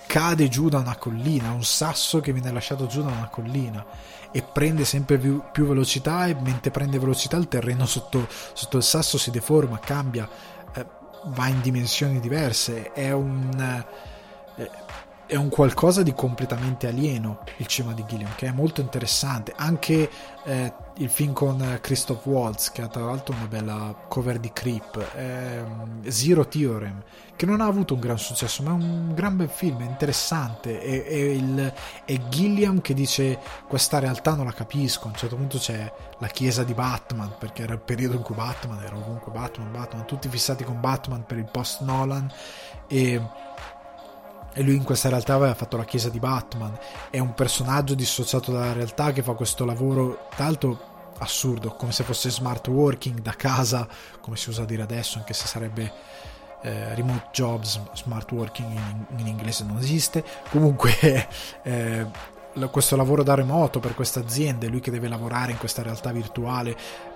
cade giù da una collina, un sasso che viene lasciato giù da una collina e prende sempre più velocità, e mentre prende velocità il terreno sotto il sasso si deforma, cambia, va in dimensioni diverse, è un... è un qualcosa di completamente alieno il cinema di Gilliam, che è molto interessante. Anche il film con Christoph Waltz, che ha tra l'altro una bella cover di Creep, Zero Theorem, che non ha avuto un gran successo, ma è un gran bel film, è interessante, è Gilliam che dice questa realtà non la capisco. A un certo punto c'è la chiesa di Batman, perché era il periodo in cui Batman era ovunque, Batman, tutti fissati con Batman per il post Nolan, e lui in questa realtà aveva fatto la chiesa di Batman. È un personaggio dissociato dalla realtà che fa questo lavoro tanto assurdo, come se fosse smart working da casa, come si usa dire adesso, anche se sarebbe remote jobs. Smart working in inglese non esiste, comunque questo lavoro da remoto per questa azienda, lui che deve lavorare in questa realtà virtuale.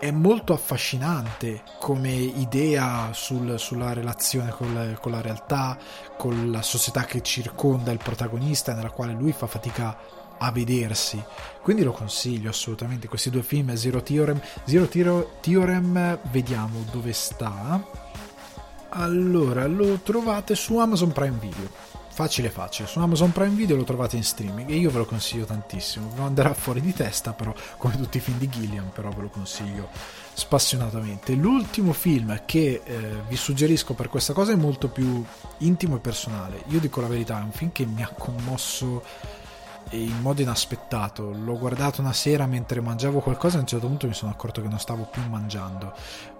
È molto affascinante come idea sulla relazione con la realtà, con la società che circonda il protagonista, nella quale lui fa fatica a vedersi. Quindi lo consiglio assolutamente, questi due film, Zero Theorem. Vediamo dove sta. Allora, lo trovate su Amazon Prime Video, facile, su Amazon Prime Video lo trovate in streaming, e io ve lo consiglio tantissimo. Non andrà fuori di testa, però, come tutti i film di Gilliam, però ve lo consiglio spassionatamente. L'ultimo film che vi suggerisco per questa cosa è molto più intimo e personale. Io dico la verità, è un film che mi ha commosso in modo inaspettato. L'ho guardato una sera mentre mangiavo qualcosa e a un certo punto mi sono accorto che non stavo più mangiando,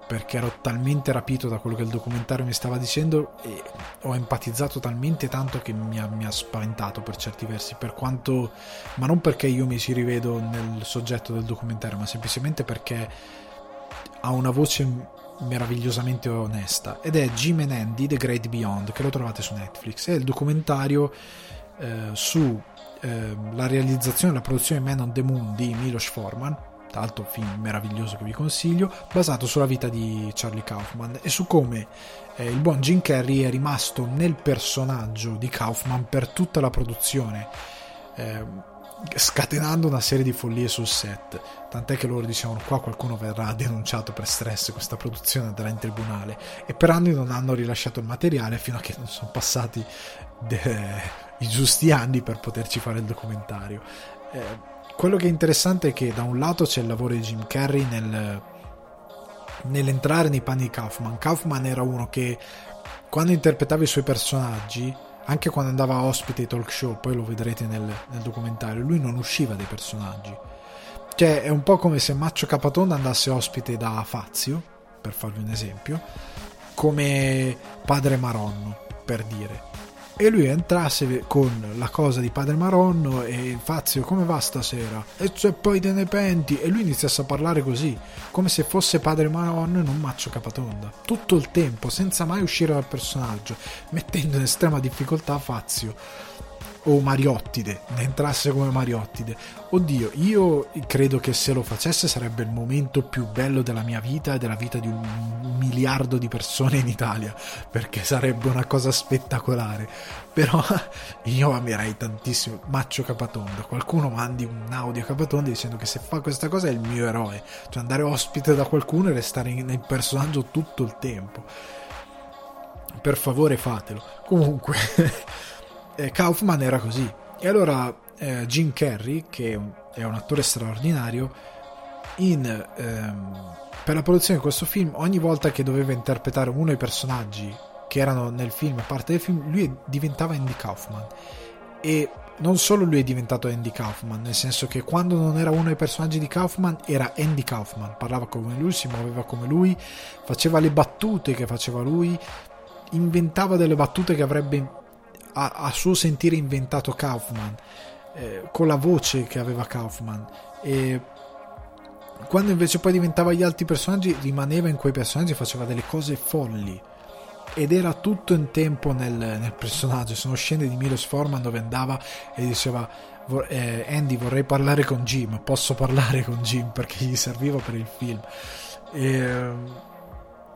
perché ero talmente rapito da quello che il documentario mi stava dicendo, e ho empatizzato talmente tanto che mi ha spaventato per certi versi, per quanto, ma non perché io mi ci rivedo nel soggetto del documentario, ma semplicemente perché ha una voce meravigliosamente onesta, ed è Jim and Andy The Great Beyond, che lo trovate su Netflix. È il documentario su la realizzazione e la produzione Man on the Moon di Milos Forman, tra l'altro film meraviglioso che vi consiglio, basato sulla vita di Charlie Kaufman e su come il buon Jim Carrey è rimasto nel personaggio di Kaufman per tutta la produzione, scatenando una serie di follie sul set, tant'è che loro dicevano: qua qualcuno verrà denunciato per stress, questa produzione andrà in tribunale, e per anni non hanno rilasciato il materiale fino a che non sono passati i giusti anni per poterci fare il documentario. Quello che è interessante è che da un lato c'è il lavoro di Jim Carrey nell'entrare nei panni di Kaufman. Era uno che, quando interpretava i suoi personaggi, anche quando andava a ospite ai talk show, poi lo vedrete nel documentario, lui non usciva dai personaggi. Cioè, è un po' come se Maccio Capatonda andasse ospite da Fazio, per farvi un esempio, come Padre Maronno, per dire, e lui entrasse con la cosa di Padre Maronno e Fazio: come va stasera? E cioè, poi te ne penti? E lui iniziasse a parlare così, come se fosse Padre Maronno e non Maccio Capatonda, tutto il tempo, senza mai uscire dal personaggio, mettendo in estrema difficoltà Fazio o Mariottide. Ne entrasse come Mariottide. Oddio, io credo che se lo facesse sarebbe il momento più bello della mia vita e della vita di un miliardo di persone in Italia, perché sarebbe una cosa spettacolare. Però io amerei tantissimo Maccio Capatonda. Qualcuno mandi un audio a Capatonda dicendo che se fa questa cosa è il mio eroe, cioè andare ospite da qualcuno e restare nel personaggio tutto il tempo. Per favore, fatelo. Comunque Kaufman era così, e allora Jim Carrey, che è un attore straordinario, per la produzione di questo film, ogni volta che doveva interpretare uno dei personaggi che erano nel film, parte del film, lui diventava Andy Kaufman. E non solo lui è diventato Andy Kaufman, nel senso che quando non era uno dei personaggi di Kaufman era Andy Kaufman, parlava come lui, si muoveva come lui, faceva le battute che faceva lui, inventava delle battute che avrebbe a suo sentire inventato Kaufman, con la voce che aveva Kaufman. E quando invece poi diventava gli altri personaggi, rimaneva in quei personaggi e faceva delle cose folli, ed era tutto in tempo nel personaggio. Sono scene di Milos Forman dove andava e diceva: Andy, vorrei parlare con Jim, posso parlare con Jim? Perché gli serviva per il film.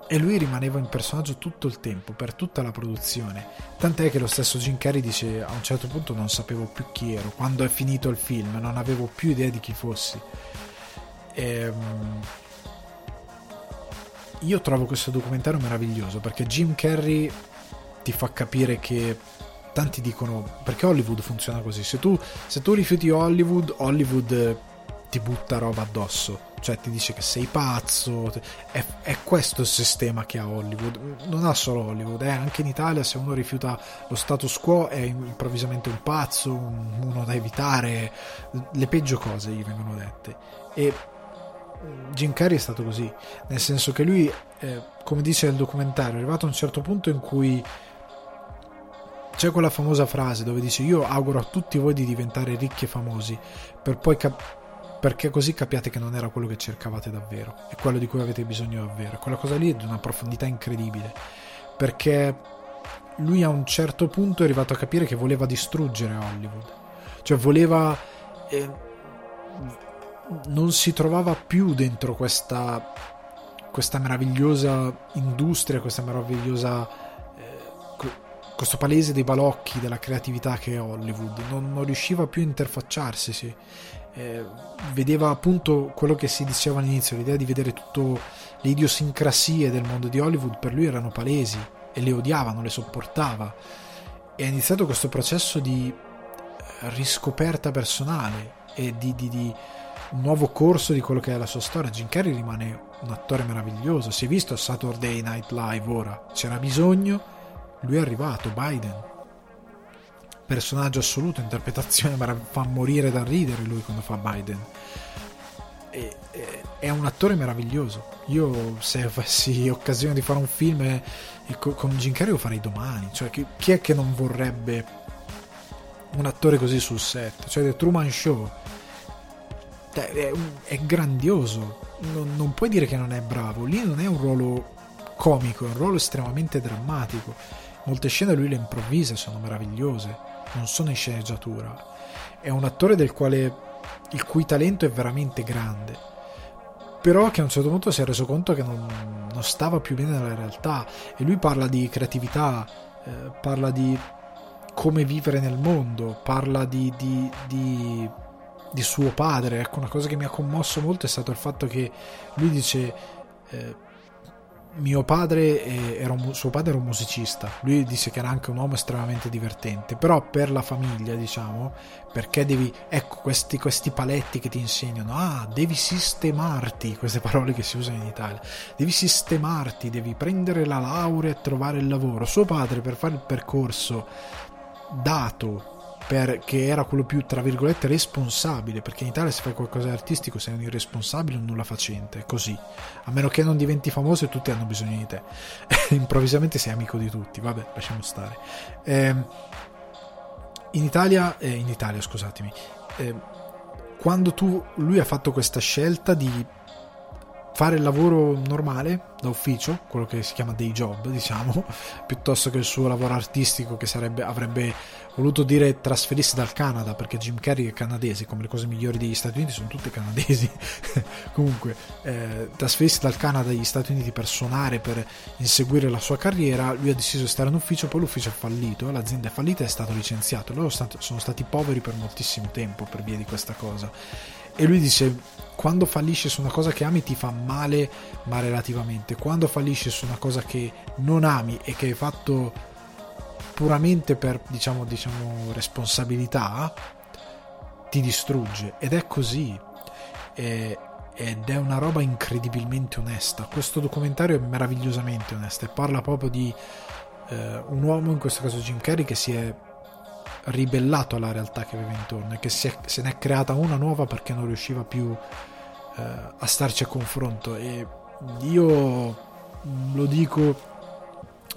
E lui rimaneva in personaggio tutto il tempo, per tutta la produzione, tant'è che lo stesso Jim Carrey dice: a un certo punto non sapevo più chi ero, quando è finito il film non avevo più idea di chi fossi. Io trovo questo documentario meraviglioso, perché Jim Carrey ti fa capire che tanti dicono perché Hollywood funziona così, se tu rifiuti Hollywood ti butta roba addosso, cioè ti dice che sei pazzo, è questo il sistema che ha Hollywood, non ha solo Hollywood, anche in Italia se uno rifiuta lo status quo è improvvisamente un pazzo, uno da evitare, le peggio cose gli vengono dette. E Jim Carrey è stato così, nel senso che lui, come dice nel documentario, è arrivato a un certo punto in cui c'è quella famosa frase dove dice: io auguro a tutti voi di diventare ricchi e famosi per poi perché così capiate che non era quello che cercavate davvero, è quello di cui avete bisogno davvero. Quella cosa lì è di una profondità incredibile, perché lui a un certo punto è arrivato a capire che voleva distruggere Hollywood, cioè voleva, non si trovava più dentro questa meravigliosa industria, questa meravigliosa, questo paese dei balocchi della creatività che è Hollywood. Non riusciva più a interfacciarsi, sì. Vedeva appunto quello che si diceva all'inizio, l'idea di vedere tutte le idiosincrasie del mondo di Hollywood per lui erano palesi e le odiava, non le sopportava, e ha iniziato questo processo di riscoperta personale e di nuovo corso di quello che è la sua storia. Jim Carrey rimane un attore meraviglioso, si è visto a Saturday Night Live, ora c'era bisogno, lui è arrivato. Biden, personaggio assoluto, interpretazione, fa morire da ridere lui quando fa Biden, è un attore meraviglioso. Io se avessi occasione di fare un film con Jim Carrey lo farei domani, cioè chi è che non vorrebbe un attore così sul set? Cioè The Truman Show è grandioso, non puoi dire che non è bravo lì, non è un ruolo comico, è un ruolo estremamente drammatico. Molte scene lui le improvvisa, sono meravigliose, non sono in sceneggiatura. È un attore il cui talento è veramente grande, però che a un certo punto si è reso conto che non stava più bene nella realtà. E lui parla di creatività, parla di come vivere nel mondo, parla di suo padre. Ecco, una cosa che mi ha commosso molto è stato il fatto che lui dice, mio padre suo padre era un musicista, lui disse che era anche un uomo estremamente divertente, però per la famiglia, diciamo, perché devi, ecco, questi paletti che ti insegnano, devi sistemarti, queste parole che si usano in Italia, devi sistemarti, devi prendere la laurea e trovare il lavoro. Suo padre, per fare il percorso dato, perché era quello più, tra virgolette, responsabile, perché in Italia se fai qualcosa di artistico sei un irresponsabile, un nulla facente, così, a meno che non diventi famoso e tutti hanno bisogno di te improvvisamente sei amico di tutti, vabbè, lasciamo stare. In Italia, quando lui ha fatto questa scelta di fare il lavoro normale da ufficio, quello che si chiama day job, diciamo, piuttosto che il suo lavoro artistico, che avrebbe voluto dire trasferirsi dal Canada, perché Jim Carrey è canadese, come le cose migliori degli Stati Uniti sono tutte canadesi comunque, trasferirsi dal Canada agli Stati Uniti per suonare, per inseguire la sua carriera. Lui ha deciso di stare in ufficio, poi l'ufficio è fallito, l'azienda è fallita, è stato licenziato, loro sono stati poveri per moltissimo tempo per via di questa cosa. E lui dice, quando fallisci su una cosa che ami ti fa male, ma relativamente, quando fallisci su una cosa che non ami e che hai fatto puramente per, diciamo responsabilità, ti distrugge. Ed è così, ed è una roba incredibilmente onesta. Questo documentario è meravigliosamente onesto e parla proprio di un uomo, in questo caso Jim Carrey, che si è ribellato alla realtà che aveva intorno e che se ne è creata una nuova, perché non riusciva più a starci a confronto. E io lo dico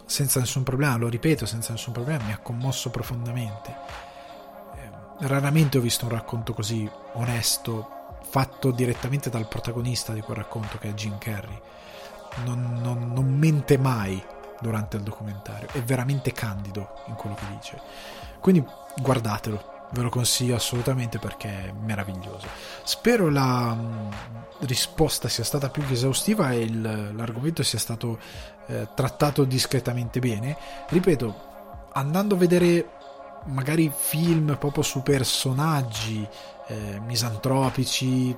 senza nessun problema, lo ripeto senza nessun problema, mi ha commosso profondamente. Raramente ho visto un racconto così onesto fatto direttamente dal protagonista di quel racconto, che è Jim Carrey. Non mente mai durante il documentario, è veramente candido in quello che dice. Quindi guardatelo, ve lo consiglio assolutamente, perché è meraviglioso. Spero la risposta sia stata più che esaustiva e l'argomento sia stato trattato discretamente bene. Ripeto, andando a vedere magari film proprio su personaggi misantropici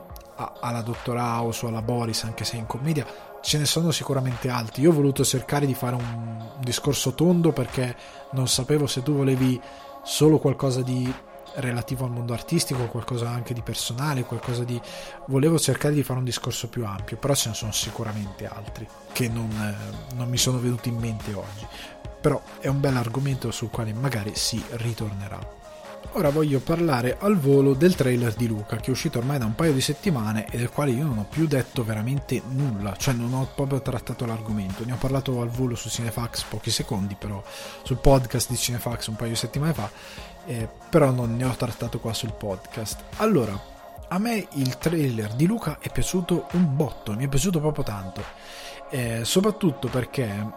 alla Dottor House o alla Boris, anche se in commedia, ce ne sono sicuramente altri. Io ho voluto cercare di fare un discorso tondo perché non sapevo se tu volevi solo qualcosa di relativo al mondo artistico, qualcosa anche di personale, qualcosa di... volevo cercare di fare un discorso più ampio, però ce ne sono sicuramente altri che non mi sono venuti in mente oggi, però è un bel argomento sul quale magari si ritornerà. Ora voglio parlare al volo del trailer di Luca, che è uscito ormai da un paio di settimane e del quale io non ho più detto veramente nulla, cioè non ho proprio trattato l'argomento. Ne ho parlato al volo su Cinefax pochi secondi, però sul podcast di Cinefax un paio di settimane fa, però non ne ho trattato qua sul podcast. Allora, a me il trailer di Luca è piaciuto un botto, mi è piaciuto proprio tanto, soprattutto perché,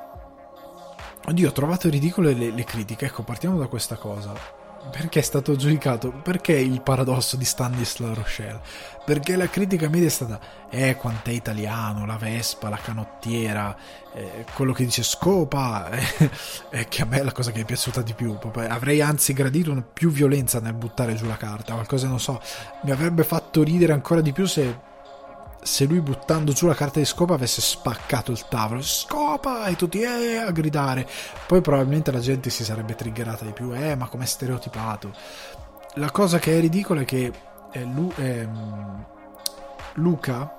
oddio, ho trovato ridicole le critiche, ecco, partiamo da questa cosa. Perché è stato giudicato? Perché il paradosso di Stanislas Rochelle? Perché la critica media è stata quant'è italiano, la Vespa, la canottiera, quello che dice scopa, che a me è la cosa che è piaciuta di più. Avrei anzi gradito più violenza nel buttare giù la carta, qualcosa, non so, mi avrebbe fatto ridere ancora di più se lui buttando giù la carta di scopa avesse spaccato il tavolo, scopa, e tutti a gridare. Poi probabilmente la gente si sarebbe triggerata di più, ma com'è stereotipato. La cosa che è ridicola è che Luca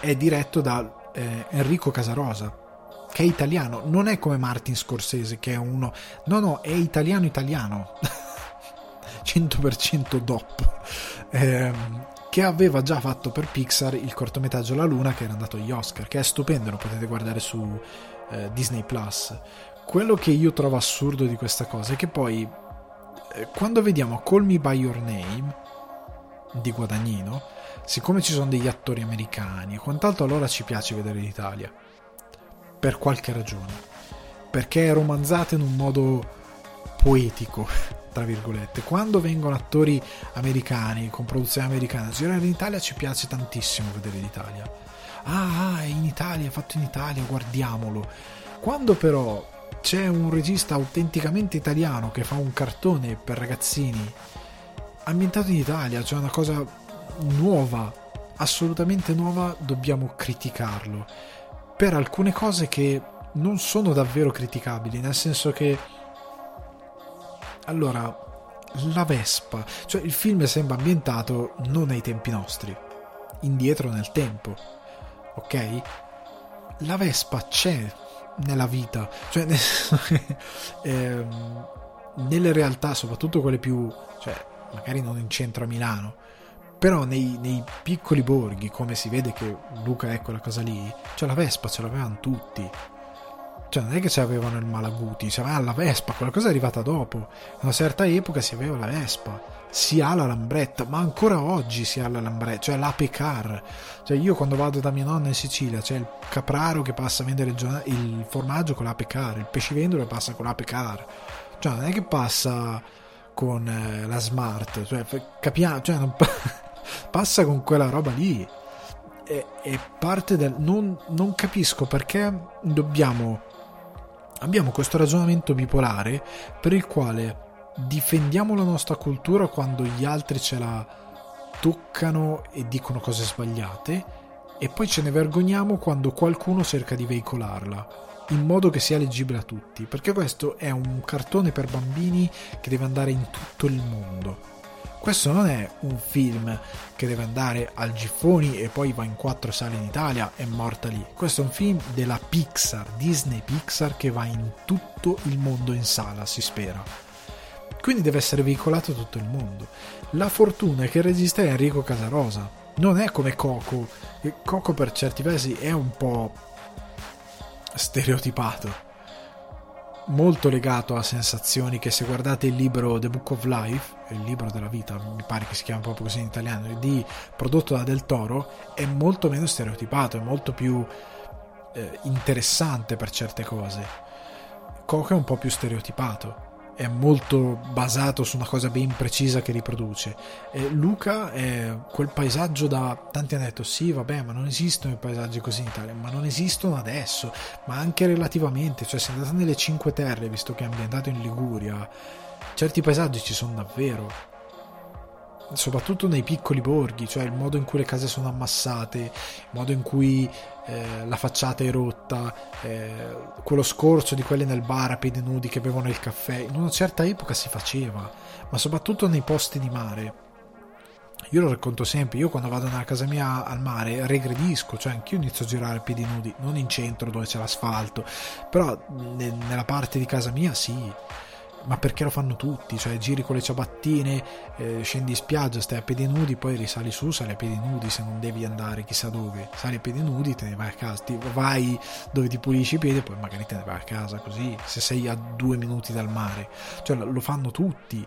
è diretto da Enrico Casarosa, che è italiano, non è come Martin Scorsese che è uno, no, è italiano 100% DOP, che aveva già fatto per Pixar il cortometraggio La Luna, che era andato agli Oscar, che è stupendo, lo potete guardare su Disney Plus. Quello che io trovo assurdo di questa cosa è che poi quando vediamo Call Me By Your Name di Guadagnino, siccome ci sono degli attori americani e quant'altro, allora ci piace vedere l'Italia per qualche ragione, perché è romanzata in un modo poetico, tra virgolette. Quando vengono attori americani con produzione americana a girare in Italia ci piace tantissimo vedere l'Italia, è in Italia, è fatto in Italia, guardiamolo. Quando però c'è un regista autenticamente italiano che fa un cartone per ragazzini ambientato in Italia, cioè una cosa nuova, assolutamente nuova, dobbiamo criticarlo per alcune cose che non sono davvero criticabili, nel senso che, allora, la Vespa, cioè il film sembra ambientato non ai tempi nostri, indietro nel tempo, ok? La Vespa c'è nella vita, cioè nelle realtà, soprattutto quelle più, cioè magari non in centro a Milano, però nei piccoli borghi, come si vede che Luca è quella cosa lì, cioè la Vespa ce l'avevano tutti. Cioè non è che ce l'avevano il Malaguti, ce l'avevano la Vespa, quella cosa è arrivata dopo. In una certa epoca si aveva la Vespa, si ha la Lambretta, ma ancora oggi si ha la Lambretta, cioè l'Apecar. Cioè io quando vado da mia nonna in Sicilia c'è il capraro che passa a vendere il formaggio con l'Apecar, il pescivendolo passa con l'Apecar, cioè non è che passa con la Smart, cioè capiamo, cioè non passa con quella roba lì. È parte del... non capisco perché dobbiamo... Abbiamo questo ragionamento bipolare per il quale difendiamo la nostra cultura quando gli altri ce la toccano e dicono cose sbagliate, e poi ce ne vergogniamo quando qualcuno cerca di veicolarla in modo che sia leggibile a tutti, perché questo è un cartone per bambini che deve andare in tutto il mondo. Questo non è un film che deve andare al Giffoni e poi va in 4 sale in Italia e morta lì. Questo è un film della Pixar, Disney Pixar, che va in tutto il mondo in sala, si spera. Quindi deve essere veicolato a tutto il mondo. La fortuna è che il regista è Enrico Casarosa. Non è come Coco. Coco per certi versi è un po' stereotipato. Molto legato a sensazioni che, se guardate il libro The Book of Life, il libro della vita, mi pare che si chiama proprio così in italiano, prodotto da Del Toro, è molto meno stereotipato, è molto più interessante per certe cose. Coco è un po' più stereotipato, è molto basato su una cosa ben precisa che riproduce. Luca è quel paesaggio da... Tanti hanno detto, sì vabbè, ma non esistono i paesaggi così in Italia, ma non esistono adesso, ma anche relativamente, cioè se andate nelle Cinque Terre, visto che è ambientato in Liguria, certi paesaggi ci sono davvero. soprattutto nei piccoli borghi, cioè il modo in cui le case sono ammassate, il modo in cui la facciata è rotta, quello scorcio di quelli nel bar a piedi nudi che bevono il caffè, in una certa epoca si faceva, ma soprattutto nei posti di mare. Io lo racconto sempre, io quando vado nella casa mia al mare regredisco, cioè anch'io inizio a girare a piedi nudi, non in centro dove c'è l'asfalto, però nella parte di casa mia sì, ma perché lo fanno tutti, cioè giri con le ciabattine, scendi in spiaggia, stai a piedi nudi, poi risali su, sali a piedi nudi, se non devi andare chissà dove, sali a piedi nudi, te ne vai a casa, vai dove ti pulisci i piedi e poi magari te ne vai a casa, così, se sei a 2 minuti dal mare, cioè lo fanno tutti.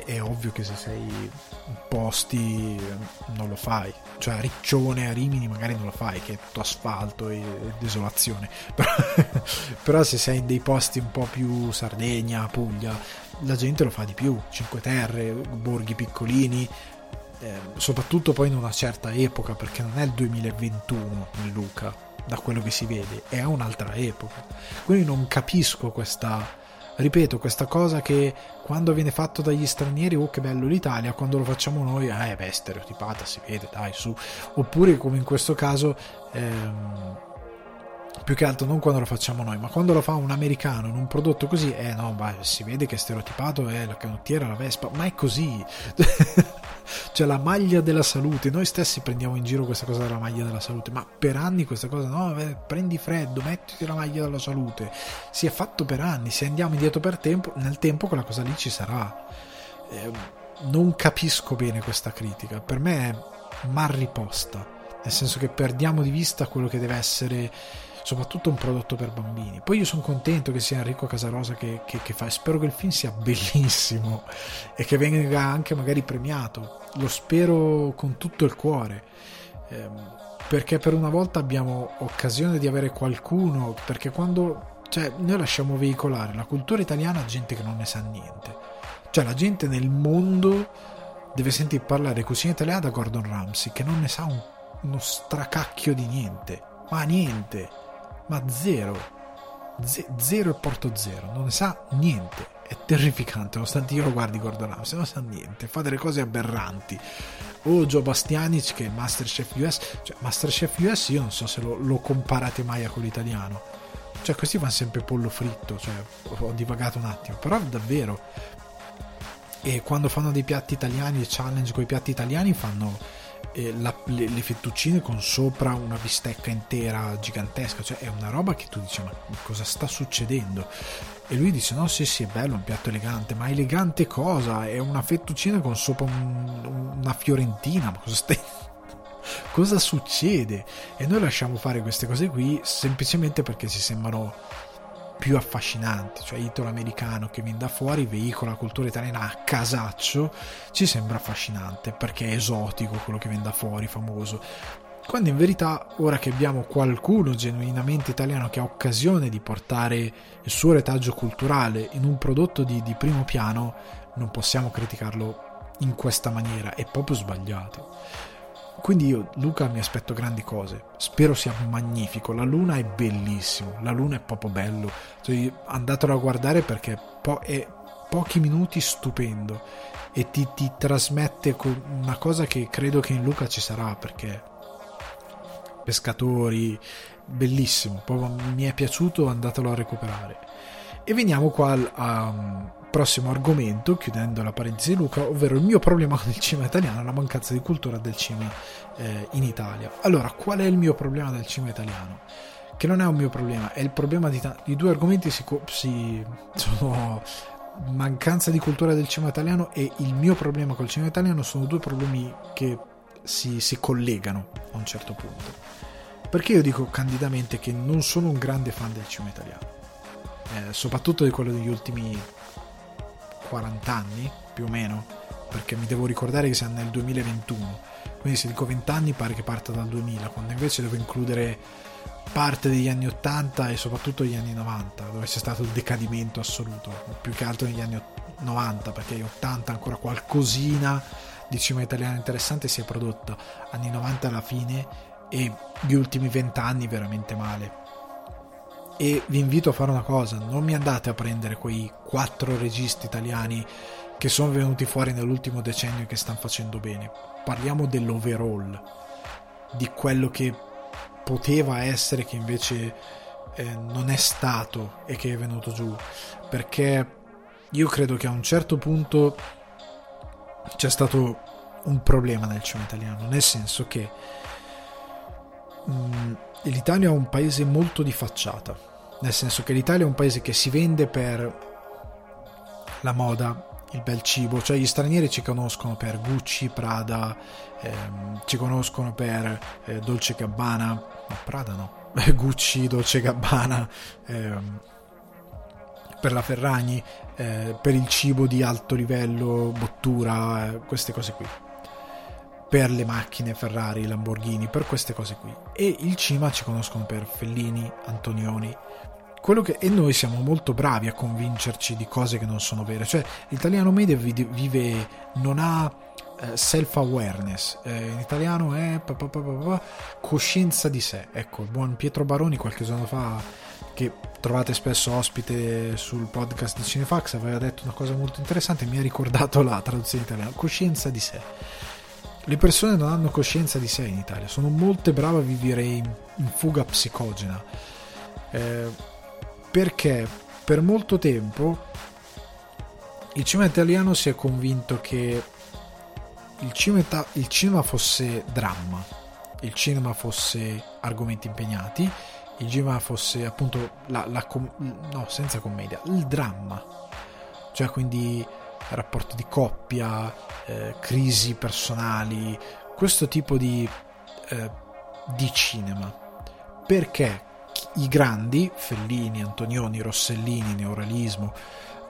È ovvio che se sei in posti non lo fai, cioè a Riccione, a Rimini magari non lo fai, che è tutto asfalto e desolazione, però se sei in dei posti un po' più Sardegna, Puglia, la gente lo fa di più, Cinque Terre, borghi piccolini, soprattutto poi in una certa epoca, perché non è il 2021 in Luca, da quello che si vede, è un'altra epoca, quindi non capisco questa... Ripeto, questa cosa che quando viene fatto dagli stranieri, oh che bello l'Italia, quando lo facciamo noi, beh, stereotipata, si vede, dai, su. Oppure, come in questo caso, più che altro non quando lo facciamo noi, ma quando lo fa un americano in un prodotto così, no, ma si vede che è stereotipato, è la canottiera, la Vespa, ma è così. Cioè la maglia della salute, noi stessi prendiamo in giro questa cosa della maglia della salute, ma per anni questa cosa, no, prendi freddo, mettiti la maglia della salute, si è fatto per anni, se andiamo indietro per tempo, nel tempo quella cosa lì ci sarà. Non capisco bene questa critica, per me è mal riposta, nel senso che perdiamo di vista quello che deve essere soprattutto un prodotto per bambini. Poi io sono contento che sia Enrico Casarosa che fa, spero che il film sia bellissimo e che venga anche magari premiato, lo spero con tutto il cuore, perché per una volta abbiamo occasione di avere qualcuno, perché quando, cioè, noi lasciamo veicolare la cultura italiana a gente che non ne sa niente, cioè la gente nel mondo deve sentire parlare cucina italiana da Gordon Ramsay che non ne sa uno stracacchio di niente, ma niente, ma zero e porto zero, non ne sa niente, è terrificante, nonostante io lo guardi Gordon Ramsay, non sa niente, fa delle cose aberranti. O Joe Bastianich che è Masterchef US, cioè Masterchef US io non so se lo comparate mai a quello italiano, cioè questi fanno sempre pollo fritto, cioè ho divagato un attimo, però davvero, e quando fanno dei piatti italiani, challenge con i piatti italiani, fanno le fettuccine con sopra una bistecca intera gigantesca, cioè è una roba che tu dici ma cosa sta succedendo, e lui dice no sì è bello, un piatto elegante, ma elegante cosa? È una fettuccina con sopra una fiorentina, ma cosa succede? E noi lasciamo fare queste cose qui semplicemente perché ci sembrano più affascinanti, cioè italo-americano che viene da fuori, veicola la cultura italiana a casaccio, ci sembra affascinante perché è esotico quello che viene da fuori, famoso, quando in verità ora che abbiamo qualcuno genuinamente italiano che ha occasione di portare il suo retaggio culturale in un prodotto di primo piano, non possiamo criticarlo in questa maniera, è proprio sbagliato. Quindi io, Luca, mi aspetto grandi cose, spero sia magnifico, la luna è bellissimo, la luna è proprio bello, cioè, andatelo a guardare perché è pochi minuti stupendo e ti trasmette una cosa che credo che in Luca ci sarà, perché pescatori, bellissimo, proprio mi è piaciuto, andatelo a recuperare. E veniamo qua al prossimo argomento, chiudendo la parentesi Luca, ovvero il mio problema con il cinema italiano, la mancanza di cultura del cinema in Italia. Allora, qual è il mio problema del cinema italiano? Che non è un mio problema, è il problema di due argomenti, sono mancanza di cultura del cinema italiano e il mio problema col cinema italiano, sono due problemi che si collegano a un certo punto. Perché io dico candidamente che non sono un grande fan del cinema italiano, soprattutto di quello degli ultimi 40 anni più o meno, perché mi devo ricordare che siamo nel 2021, quindi se dico 20 anni pare che parta dal 2000, quando invece devo includere parte degli anni 80 e soprattutto gli anni 90, dove c'è stato il decadimento assoluto, più che altro negli anni 90, perché gli 80 ancora qualcosina di cinema italiano interessante si è prodotta, anni 90 alla fine e gli ultimi 20 anni veramente male. E vi invito a fare una cosa, non mi andate a prendere quei 4 registi italiani che sono venuti fuori nell'ultimo decennio e che stanno facendo bene. Parliamo dell'overall, di quello che poteva essere, che invece non è stato e che è venuto giù, perché io credo che a un certo punto c'è stato un problema nel cinema italiano, nel senso che l'Italia è un paese molto di facciata, nel senso che l'Italia è un paese che si vende per la moda, il bel cibo, cioè gli stranieri ci conoscono per Gucci, Prada, ci conoscono per Dolce Gabbana, no, Prada no, Gucci, Dolce Gabbana, per la Ferragni, per il cibo di alto livello, Bottura, queste cose qui, per le macchine Ferrari, Lamborghini, per queste cose qui. E il cinema ci conoscono per Fellini, Antonioni, quello che, e noi siamo molto bravi a convincerci di cose che non sono vere, cioè l'italiano medio vive, non ha self awareness, in italiano è coscienza di sé. Ecco, il buon Pietro Baroni qualche giorno fa, che trovate spesso ospite sul podcast di Cinefax, aveva detto una cosa molto interessante, mi ha ricordato la traduzione italiana, coscienza di sé. Le persone non hanno coscienza di sé in Italia, sono molto brave a vivere in fuga psicogena, perché per molto tempo il cinema italiano si è convinto che il cinema fosse dramma, il cinema fosse argomenti impegnati, il cinema fosse appunto no, senza commedia, il dramma, cioè quindi rapporti di coppia, crisi personali, questo tipo di cinema, perché i grandi, Fellini, Antonioni, Rossellini, neorealismo,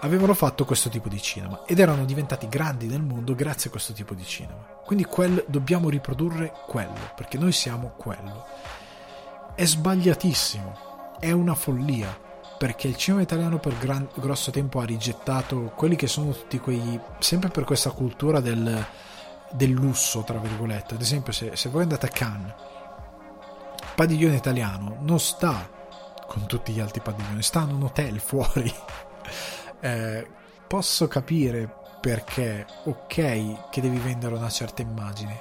avevano fatto questo tipo di cinema ed erano diventati grandi nel mondo grazie a questo tipo di cinema. Quindi dobbiamo riprodurre quello, perché noi siamo quello. È sbagliatissimo, è una follia, perché il cinema italiano per grosso tempo ha rigettato quelli che sono tutti quei, sempre per questa cultura del lusso, tra virgolette. Ad esempio, se voi andate a Cannes, padiglione italiano non sta con tutti gli altri padiglioni, sta in un hotel fuori. Posso capire perché, ok, che devi vendere una certa immagine,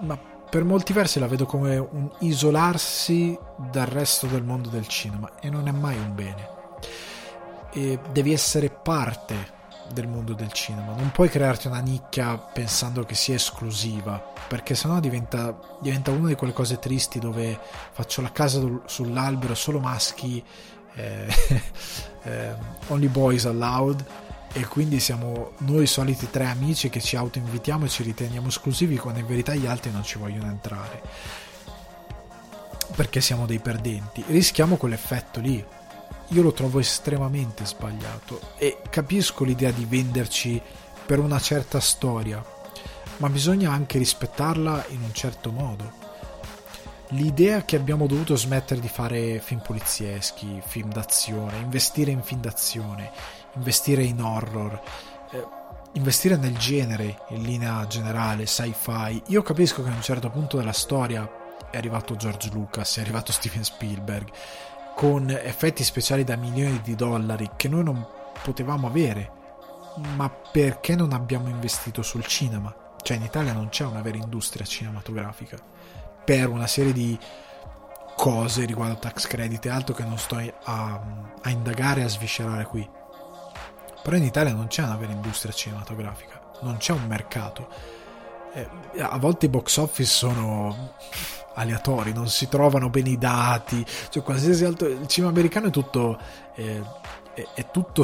ma per molti versi la vedo come un isolarsi dal resto del mondo del cinema, e non è mai un bene. E devi essere parte del mondo del cinema, non puoi crearti una nicchia pensando che sia esclusiva, perché sennò diventa una di quelle cose tristi dove faccio la casa sull'albero, solo maschi, only boys allowed, e quindi siamo noi soliti tre amici che ci autoinvitiamo e ci riteniamo esclusivi, quando in verità gli altri non ci vogliono entrare perché siamo dei perdenti. Rischiamo quell'effetto lì, io lo trovo estremamente sbagliato, e capisco l'idea di venderci per una certa storia, ma bisogna anche rispettarla in un certo modo. L'idea che abbiamo dovuto smettere di fare film polizieschi, film d'azione, investire in film d'azione, investire in horror, investire nel genere in linea generale, sci-fi. Io capisco che a un certo punto della storia è arrivato George Lucas, è arrivato Steven Spielberg con effetti speciali da $milioni che noi non potevamo avere, ma perché non abbiamo investito sul cinema? Cioè in Italia non c'è una vera industria cinematografica, per una serie di cose riguardo tax credit e altro che non sto a indagare, a sviscerare qui. Però in Italia non c'è una vera industria cinematografica, non c'è un mercato, a volte i box office sono aleatori, non si trovano bene i dati, cioè qualsiasi altro. Il cinema americano è tutto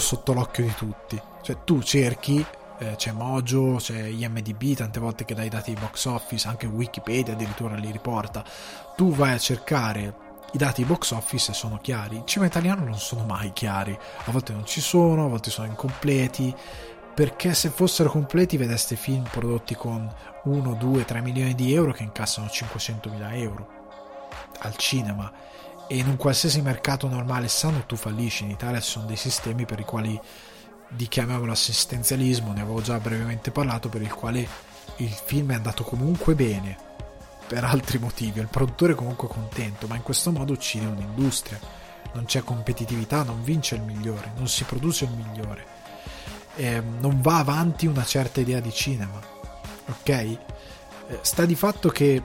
sotto l'occhio di tutti, cioè tu cerchi, c'è Mojo, c'è IMDb, tante volte che dai i dati di box office, anche Wikipedia addirittura li riporta, tu vai a cercare i dati di box office e sono chiari. Il cinema italiano non sono mai chiari, a volte non ci sono, a volte sono incompleti, perché se fossero completi vedeste film prodotti con 1, 2, 3 milioni di euro che incassano 500.000 euro al cinema, e in un qualsiasi mercato normale sano tu fallisci. In Italia ci sono dei sistemi per i quali, di chiamiamolo assistenzialismo, ne avevo già brevemente parlato, per il quale il film è andato comunque bene per altri motivi, il produttore è comunque contento, ma in questo modo uccide un'industria, non c'è competitività, non vince il migliore, non si produce il migliore. non va avanti una certa idea di cinema, ok? Sta di fatto che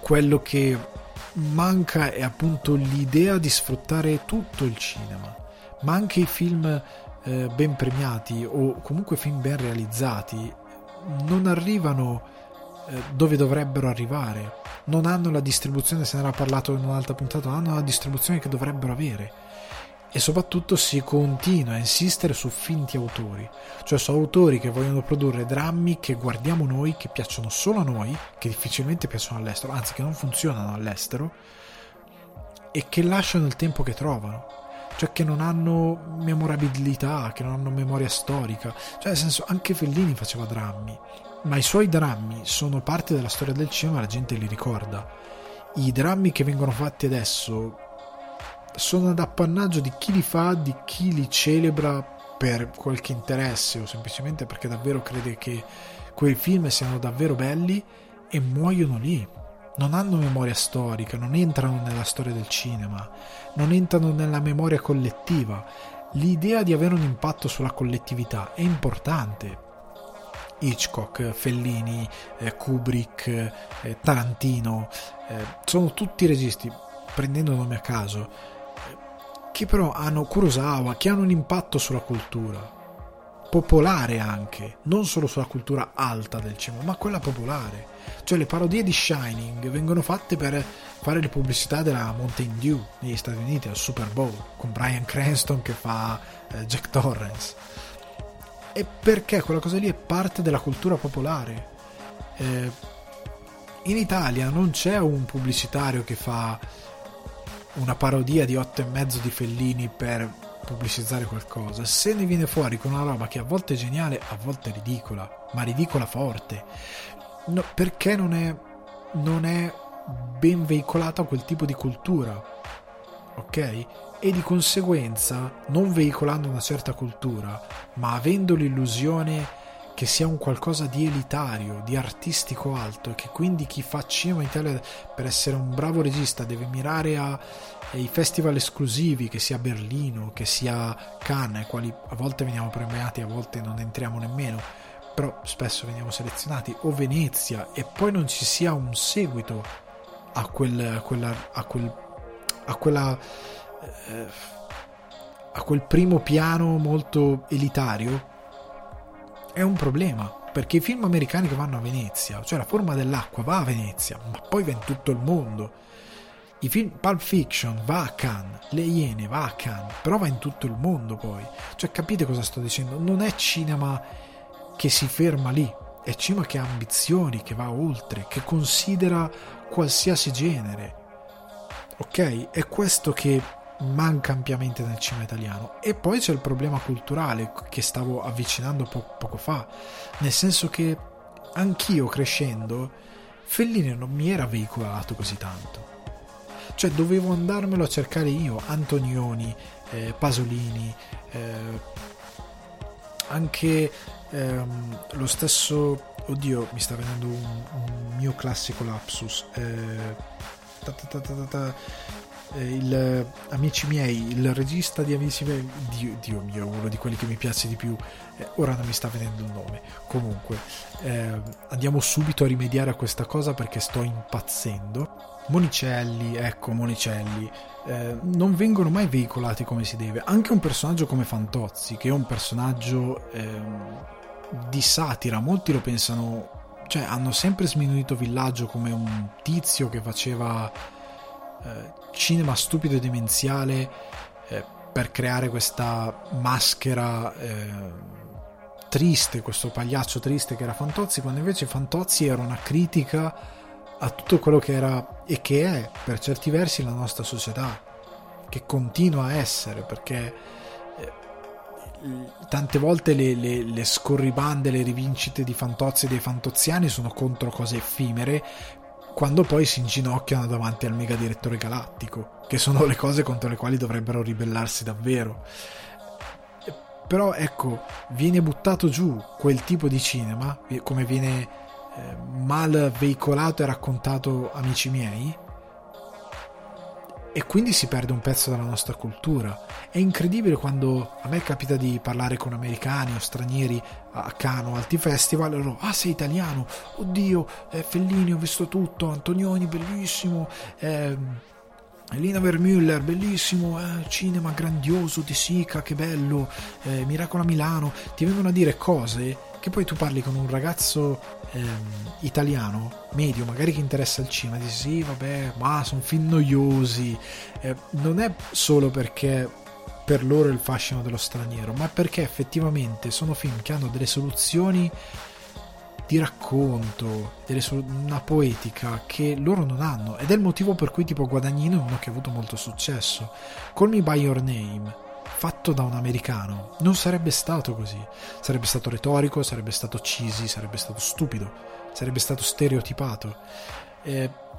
quello che manca è appunto l'idea di sfruttare tutto il cinema, ma anche i film ben premiati o comunque film ben realizzati non arrivano dove dovrebbero arrivare, non hanno la distribuzione, se ne era parlato in un'altra puntata, non hanno la distribuzione che dovrebbero avere, e soprattutto si continua a insistere su finti autori, cioè su autori che vogliono produrre drammi che guardiamo noi, che piacciono solo a noi, che difficilmente piacciono all'estero, anzi che non funzionano all'estero e che lasciano il tempo che trovano, cioè che non hanno memorabilità, che non hanno memoria storica, cioè nel senso, anche Fellini faceva drammi, ma i suoi drammi sono parte della storia del cinema, la gente li ricorda. I drammi che vengono fatti adesso sono ad appannaggio di chi li fa, di chi li celebra per qualche interesse o semplicemente perché davvero crede che quei film siano davvero belli, e muoiono lì. Non hanno memoria storica, non entrano nella storia del cinema, non entrano nella memoria collettiva. L'idea di avere un impatto sulla collettività è importante. Hitchcock, Fellini, Kubrick, Tarantino, sono tutti registi, prendendo nomi a caso, che però hanno, Kurosawa, che hanno un impatto sulla cultura popolare anche, non solo sulla cultura alta del cinema, ma quella popolare. Cioè le parodie di Shining vengono fatte per fare le pubblicità della Mountain Dew negli Stati Uniti al Super Bowl, con Bryan Cranston che fa Jack Torrance. E perché quella cosa lì è parte della cultura popolare. In Italia non c'è un pubblicitario che fa una parodia di 8 e mezzo di Fellini per pubblicizzare qualcosa, se ne viene fuori con una roba che a volte è geniale, a volte è ridicola, ma ridicola forte, no, perché non è ben veicolata quel tipo di cultura, ok? E di conseguenza, non veicolando una certa cultura, ma avendo l'illusione che sia un qualcosa di elitario, di artistico alto, e che quindi chi fa cinema in Italia per essere un bravo regista deve mirare ai festival esclusivi, che sia Berlino, che sia Cannes, ai quali a volte veniamo premiati, a volte non entriamo nemmeno, però spesso veniamo selezionati, o Venezia, e poi non ci sia un seguito a quel primo piano molto elitario, è un problema, perché i film americani che vanno a Venezia, cioè La forma dell'acqua va a Venezia, ma poi va in tutto il mondo. I film Pulp Fiction va a Cannes, Le Iene va a Cannes, però va in tutto il mondo poi. Cioè capite cosa sto dicendo? Non è cinema che si ferma lì, è cinema che ha ambizioni, che va oltre, che considera qualsiasi genere. Ok? È questo che manca ampiamente nel cinema italiano. E poi c'è il problema culturale che stavo avvicinando poco fa, nel senso che anch'io crescendo Fellini non mi era veicolato così tanto, cioè dovevo andarmelo a cercare io, Antonioni, Pasolini, anche lo stesso, oddio mi sta venendo un mio classico lapsus, il Amici miei, il regista di Amici miei, Dio mio, uno di quelli che mi piace di più, ora non mi sta venendo il nome, comunque andiamo subito a rimediare a questa cosa perché sto impazzendo. Monicelli, non vengono mai veicolati come si deve. Anche un personaggio come Fantozzi, che è un personaggio di satira, molti lo pensano, cioè hanno sempre sminuito Villaggio come un tizio che faceva cinema stupido e demenziale per creare questa maschera triste, questo pagliaccio triste che era Fantozzi, quando invece Fantozzi era una critica a tutto quello che era e che è per certi versi la nostra società, che continua a essere, perché tante volte le scorribande, le rivincite di Fantozzi e dei fantoziani sono contro cose effimere, quando poi si inginocchiano davanti al mega direttore galattico, che sono le cose contro le quali dovrebbero ribellarsi davvero. Però ecco, viene buttato giù quel tipo di cinema, come viene mal veicolato e raccontato Amici miei, e quindi si perde un pezzo della nostra cultura. È incredibile quando a me capita di parlare con americani o stranieri a Cannes o altri festival, e loro: ah, sei italiano, oddio, Fellini ho visto tutto, Antonioni bellissimo, Lina Vermüller bellissimo, cinema grandioso di Sica, che bello, Miracolo a Milano. Ti vengono a dire cose che poi tu parli con un ragazzo italiano medio, magari, che interessa al cinema, dici: sì, vabbè, ma sono film noiosi. Non è solo perché per loro è il fascino dello straniero, ma perché effettivamente sono film che hanno delle soluzioni di racconto, una poetica che loro non hanno, ed è il motivo per cui tipo Guadagnino è uno che ha avuto molto successo. Call Me By Your Name, fatto da un americano, non sarebbe stato così, sarebbe stato retorico, sarebbe stato cheesy, sarebbe stato stupido, sarebbe stato stereotipato.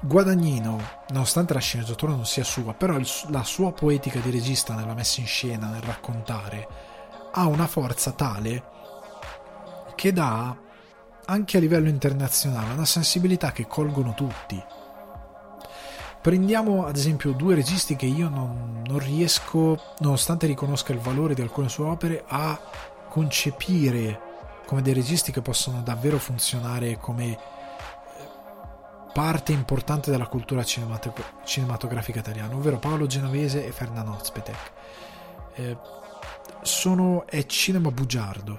Guadagnino, nonostante la sceneggiatura non sia sua, però la sua poetica di regista nella messa in scena, nel raccontare, ha una forza tale che dà anche a livello internazionale una sensibilità che colgono tutti. Prendiamo ad esempio due registi che io non riesco, nonostante riconosca il valore di alcune sue opere, a concepire come dei registi che possono davvero funzionare come parte importante della cultura cinematografica italiana, ovvero Paolo Genovese e Ferdinand Özpetek. È cinema bugiardo,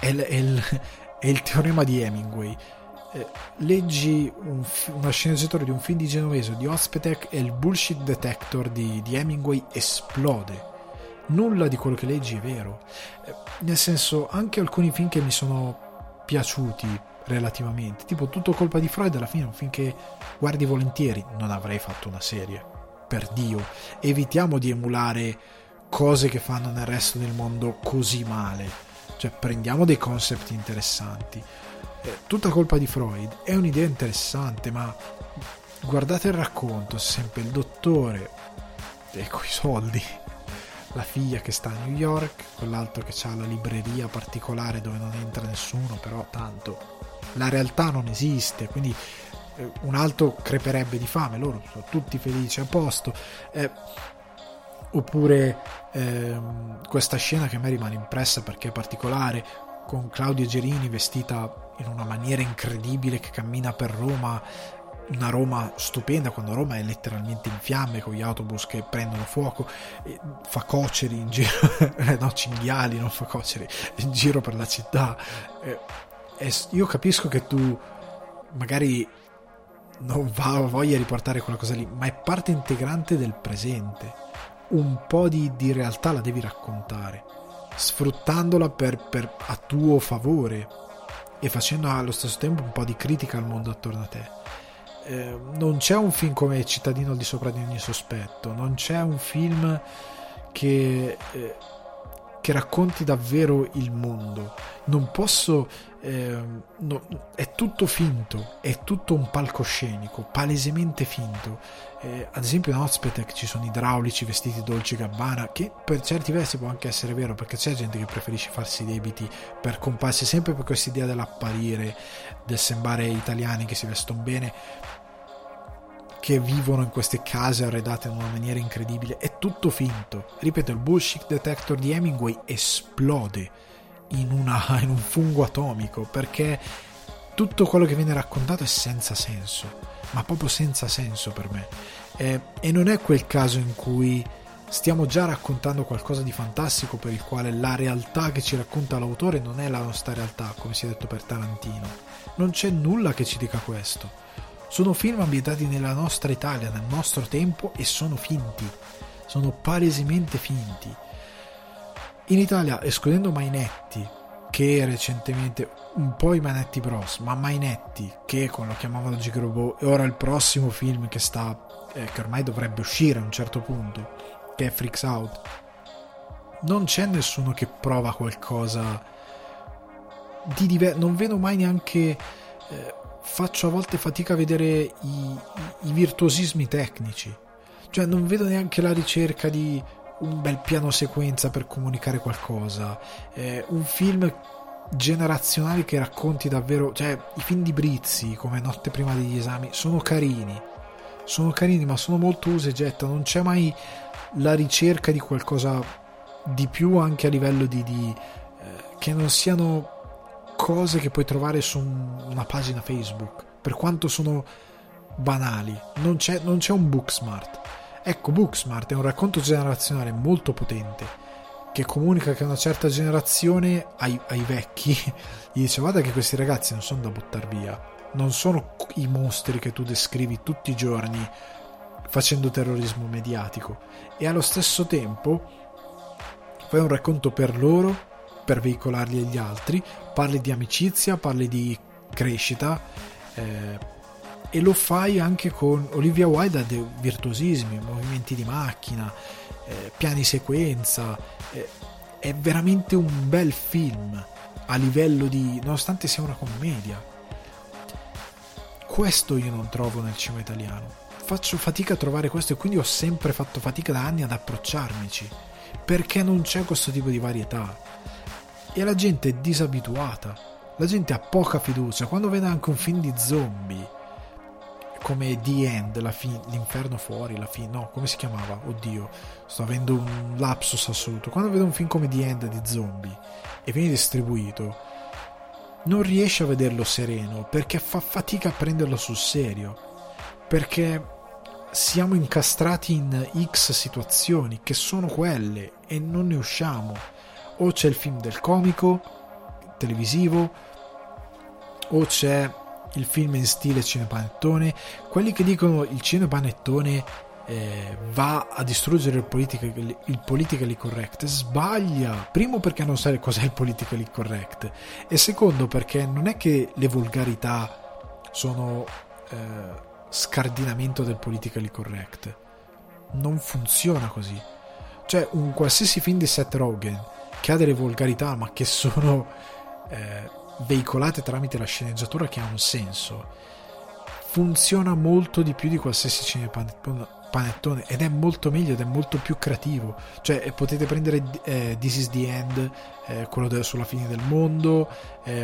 è il teorema di Hemingway. Leggi una sceneggiatura di un film di Genovese o di Özpetek e il bullshit detector di Hemingway esplode. Nulla di quello che leggi è vero, nel senso, anche alcuni film che mi sono piaciuti relativamente, tipo Tutto colpa di Freud, alla fine è un film che guardi volentieri. Non avrei fatto una serie, per Dio. Evitiamo di emulare cose che fanno nel resto del mondo così male, cioè prendiamo dei concept interessanti. Tutta colpa di Freud è un'idea interessante, ma guardate il racconto, sempre il dottore e coi soldi, la figlia che sta a New York, quell'altro che ha la libreria particolare dove non entra nessuno, però tanto la realtà non esiste, quindi un altro creperebbe di fame, loro sono tutti felici, a posto. Oppure questa scena che a me rimane impressa perché è particolare, con Claudia Gerini vestita in una maniera incredibile che cammina per Roma, una Roma stupenda quando Roma è letteralmente in fiamme, con gli autobus che prendono fuoco, e fa coceri in giro no, cinghiali, non fa coceri in giro per la città. Io capisco che tu magari non voglia riportare quella cosa lì, ma è parte integrante del presente. Un po' di realtà la devi raccontare, sfruttandola a tuo favore e facendo allo stesso tempo un po' di critica al mondo attorno a te. Non c'è un film come Cittadino al di sopra di ogni sospetto, non c'è un film che racconti davvero il mondo. Non posso, è tutto finto, è tutto un palcoscenico palesemente finto. Ad esempio in Özpetek ci sono idraulici vestiti Dolce Gabbana, che per certi versi può anche essere vero, perché c'è gente che preferisce farsi debiti per comparsi, sempre per questa idea dell'apparire, del sembrare italiani che si vestono bene, che vivono in queste case arredate in una maniera incredibile. È tutto finto, ripeto, il bullshit detector di Hemingway esplode in un fungo atomico, perché tutto quello che viene raccontato è senza senso, ma proprio senza senso per me. E non è quel caso in cui stiamo già raccontando qualcosa di fantastico per il quale la realtà che ci racconta l'autore non è la nostra realtà, come si è detto per Tarantino. Non c'è nulla che ci dica questo. Sono film ambientati nella nostra Italia, nel nostro tempo, e sono finti, sono palesemente finti. In Italia, escludendo Mainetti, che recentemente, un po' i Mainetti Bros, ma Mainetti, che con Lo chiamavano Gigobò, e ora il prossimo film che che ormai dovrebbe uscire a un certo punto, che è Freaks Out, non c'è nessuno che prova qualcosa di diverso. Non vedo mai neanche... faccio a volte fatica a vedere i virtuosismi tecnici, cioè non vedo neanche la ricerca di un bel piano sequenza per comunicare qualcosa, un film generazionale che racconti davvero, cioè i film di Brizzi come Notte prima degli esami sono carini, sono carini ma sono molto usa e getta, non c'è mai la ricerca di qualcosa di più, anche a livello di che non siano cose che puoi trovare su una pagina Facebook, per quanto sono banali. Non c'è un Booksmart. Ecco, Booksmart è un racconto generazionale molto potente che comunica che una certa generazione ai vecchi gli dice: guarda che questi ragazzi non sono da buttar via, non sono i mostri che tu descrivi tutti i giorni facendo terrorismo mediatico, e allo stesso tempo fai un racconto per loro, per veicolarli agli altri, parli di amicizia, parli di crescita, e lo fai anche con Olivia Wilde a dei virtuosismi, movimenti di macchina, piani sequenza. È veramente un bel film a livello di, nonostante sia una commedia. Questo io non trovo nel cinema italiano, faccio fatica a trovare questo, e quindi ho sempre fatto fatica da anni ad approcciarmici, perché non c'è questo tipo di varietà e la gente è disabituata, la gente ha poca fiducia. Quando vede anche un film di zombie come The End, l'inferno fuori, la fine, no, come si chiamava? Oddio, sto avendo un lapsus assoluto. Quando vedo un film come The End di zombie e viene distribuito, non riesce a vederlo sereno, perché fa fatica a prenderlo sul serio, perché siamo incastrati in X situazioni che sono quelle e non ne usciamo. O c'è il film del comico televisivo, o c'è il film in stile cinepanettone. Quelli che dicono il cinepanettone va a distruggere il politically correct, sbaglia, primo perché non sa cos'è il politically correct, e secondo perché non è che le volgarità sono scardinamento del politically correct, non funziona così. Cioè, un qualsiasi film di Seth Rogen che ha delle volgarità ma che sono veicolate tramite la sceneggiatura, che ha un senso, funziona molto di più di qualsiasi cinepanettone, ed è molto meglio ed è molto più creativo. Cioè, potete prendere This is the End, quello sulla fine del mondo,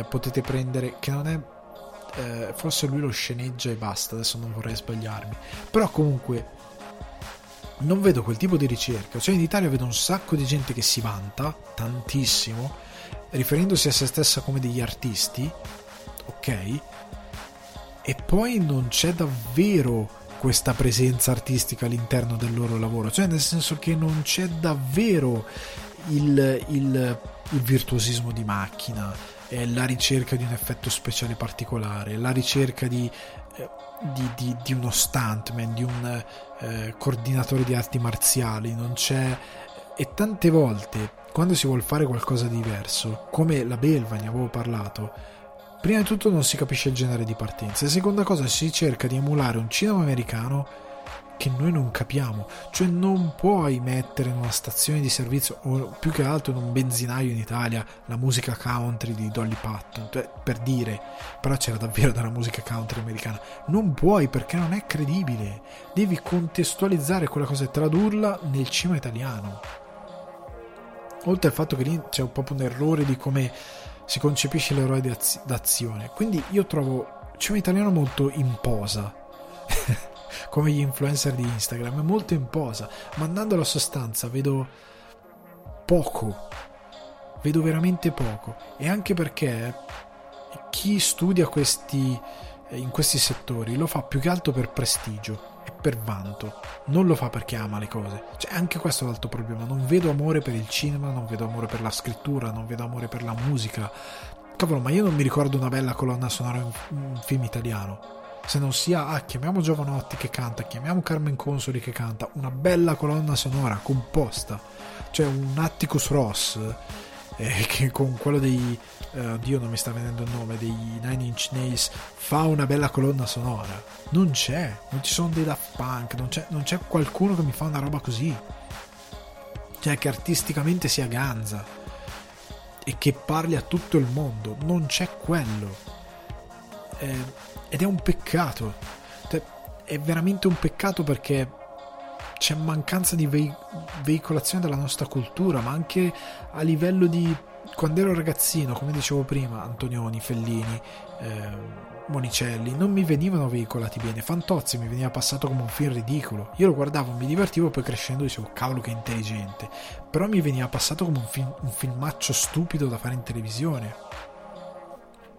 potete prendere, che non è, forse lui lo sceneggia e basta, adesso non vorrei sbagliarmi, però comunque non vedo quel tipo di ricerca. Cioè, in Italia vedo un sacco di gente che si vanta tantissimo riferendosi a se stessa come degli artisti, ok, e poi non c'è davvero questa presenza artistica all'interno del loro lavoro. Cioè, nel senso che non c'è davvero il virtuosismo di macchina, la ricerca di un effetto speciale particolare, la ricerca di uno stuntman, di un coordinatore di arti marziali, non c'è. E tante volte quando si vuol fare qualcosa di diverso, come la belva, ne avevo parlato, prima di tutto non si capisce il genere di partenza, e seconda cosa, si cerca di emulare un cinema americano che noi non capiamo. Cioè, non puoi mettere in una stazione di servizio, o più che altro in un benzinaio in Italia, la musica country di Dolly Parton, per dire, però c'era davvero della musica country americana. Non puoi, perché non è credibile. Devi contestualizzare quella cosa e tradurla nel cinema italiano. Oltre al fatto che lì c'è proprio un errore di come si concepisce l'eroe d'azione. Quindi io trovo il cinema italiano molto in posa, come gli influencer di Instagram, è molto in posa, ma andando alla sostanza vedo poco, vedo veramente poco. E anche perché chi studia in questi settori lo fa più che altro per prestigio, per vanto, non lo fa perché ama le cose. Cioè, anche questo è un altro problema, non vedo amore per il cinema, non vedo amore per la scrittura, non vedo amore per la musica. Cavolo, ma io non mi ricordo una bella colonna sonora in un film italiano, se non sia chiamiamo Giovanotti che canta, chiamiamo Carmen Consoli che canta, una bella colonna sonora composta. Cioè, un Atticus Ross che con quello dei Dio, non mi sta venendo il nome, dei Nine Inch Nails, fa una bella colonna sonora. Non c'è, non ci sono dei Daft Punk, non c'è qualcuno che mi fa una roba così, cioè che artisticamente sia ganza e che parli a tutto il mondo. Non c'è quello, ed è un peccato. Cioè, è veramente un peccato, perché c'è mancanza di veicolazione della nostra cultura, ma anche a livello di quando ero ragazzino, come dicevo prima, Antonioni, Fellini, Monicelli non mi venivano veicolati bene. Fantozzi mi veniva passato come un film ridicolo, io lo guardavo, mi divertivo, poi crescendo dicevo cavolo che intelligente, però mi veniva passato come un filmaccio stupido da fare in televisione,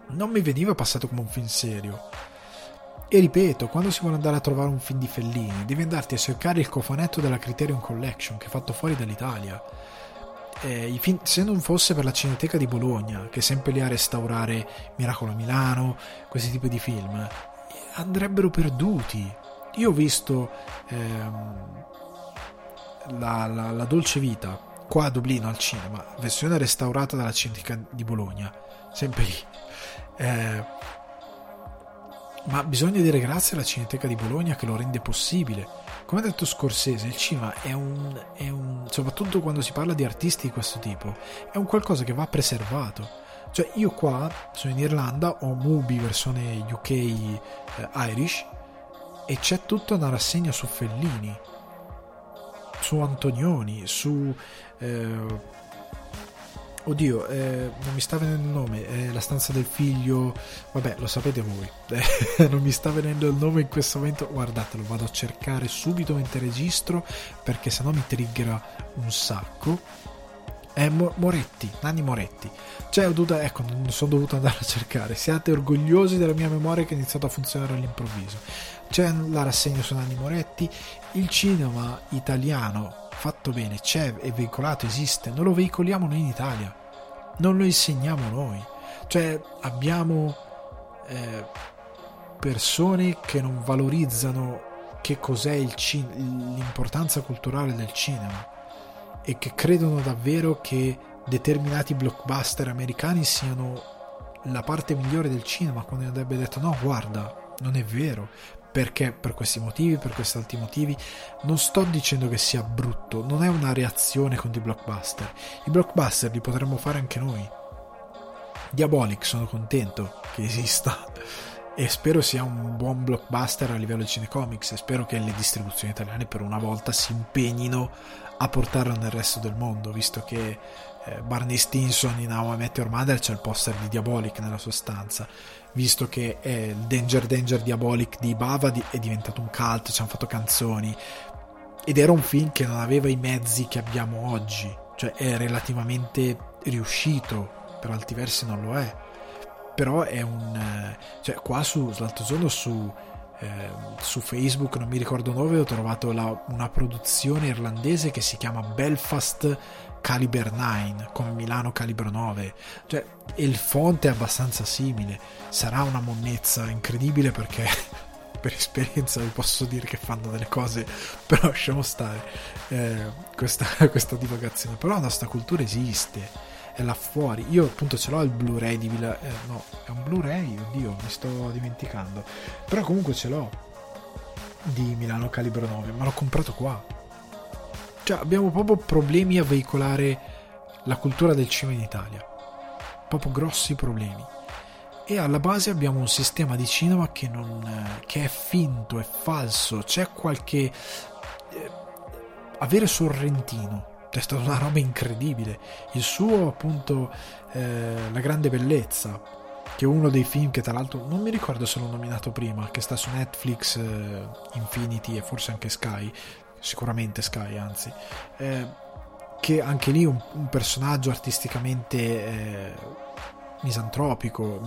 non mi veniva passato come un film serio. E ripeto, quando si vuole andare a trovare un film di Fellini devi andarti a cercare il cofanetto della Criterion Collection che è fatto fuori dall'Italia. I film, se non fosse per la Cineteca di Bologna, che è sempre lì a restaurare Miracolo a Milano, questi tipi di film andrebbero perduti. Io ho visto la Dolce Vita qua a Dublino al cinema, versione restaurata dalla Cineteca di Bologna, sempre lì, ma bisogna dire grazie alla Cineteca di Bologna che lo rende possibile. Come ha detto Scorsese, il cinema è un soprattutto quando si parla di artisti di questo tipo, è un qualcosa che va preservato. Cioè io qua sono in Irlanda, ho Mubi versione UK Irish e c'è tutta una rassegna su Fellini, su Antonioni, su non mi sta venendo il nome, La stanza del figlio, vabbè lo sapete voi, non mi sta venendo il nome in questo momento, guardatelo, vado a cercare subito mentre registro perché sennò mi triggera un sacco. È Moretti, Nanni Moretti, cioè sono dovuto andare a cercare. Siate orgogliosi della mia memoria che è iniziata a funzionare all'improvviso. C'è la rassegna su Nanni Moretti. Il cinema italiano fatto bene c'è, è veicolato, esiste, non lo veicoliamo noi in Italia, non lo insegniamo noi. Cioè abbiamo persone che non valorizzano che cos'è l'importanza culturale del cinema e che credono davvero che determinati blockbuster americani siano la parte migliore del cinema, quando avrebbe detto no guarda non è vero, perché per questi motivi, per questi altri motivi. Non sto dicendo che sia brutto, non è una reazione contro i blockbuster, i blockbuster li potremmo fare anche noi. Diabolik, sono contento che esista e spero sia un buon blockbuster a livello di cinecomics e spero che le distribuzioni italiane per una volta si impegnino a portarlo nel resto del mondo, visto che Barney Stinson in How I Met Your Mother c'è il poster di Diabolik nella sua stanza, visto che il Danger Diabolik di Bava è diventato un cult, ci hanno fatto canzoni ed era un film che non aveva i mezzi che abbiamo oggi, cioè è relativamente riuscito, per altri versi non lo è, però è un cioè qua l'altro giorno su Facebook, non mi ricordo dove, ho trovato una produzione irlandese che si chiama Belfast Caliber 9 con Milano Calibro 9, cioè, e il font è abbastanza simile. Sarà una monnezza incredibile perché per esperienza vi posso dire che fanno delle cose, però lasciamo stare questa divagazione. Però la nostra cultura esiste, è là fuori. Io appunto ce l'ho il Blu-ray di è un Blu-ray, oddio mi sto dimenticando, però comunque ce l'ho di Milano Calibro 9, ma l'ho comprato qua. Cioè abbiamo proprio problemi a veicolare la cultura del cinema in Italia, proprio grossi problemi, e alla base abbiamo un sistema di cinema che è finto, è falso. C'è qualche avere Sorrentino è stata una roba incredibile, il suo appunto La grande bellezza, che è uno dei film che tra l'altro non mi ricordo se l'ho nominato prima, che sta su Netflix, Infinity e forse anche Sky, sicuramente Sky anzi, che anche lì un personaggio artisticamente misantropico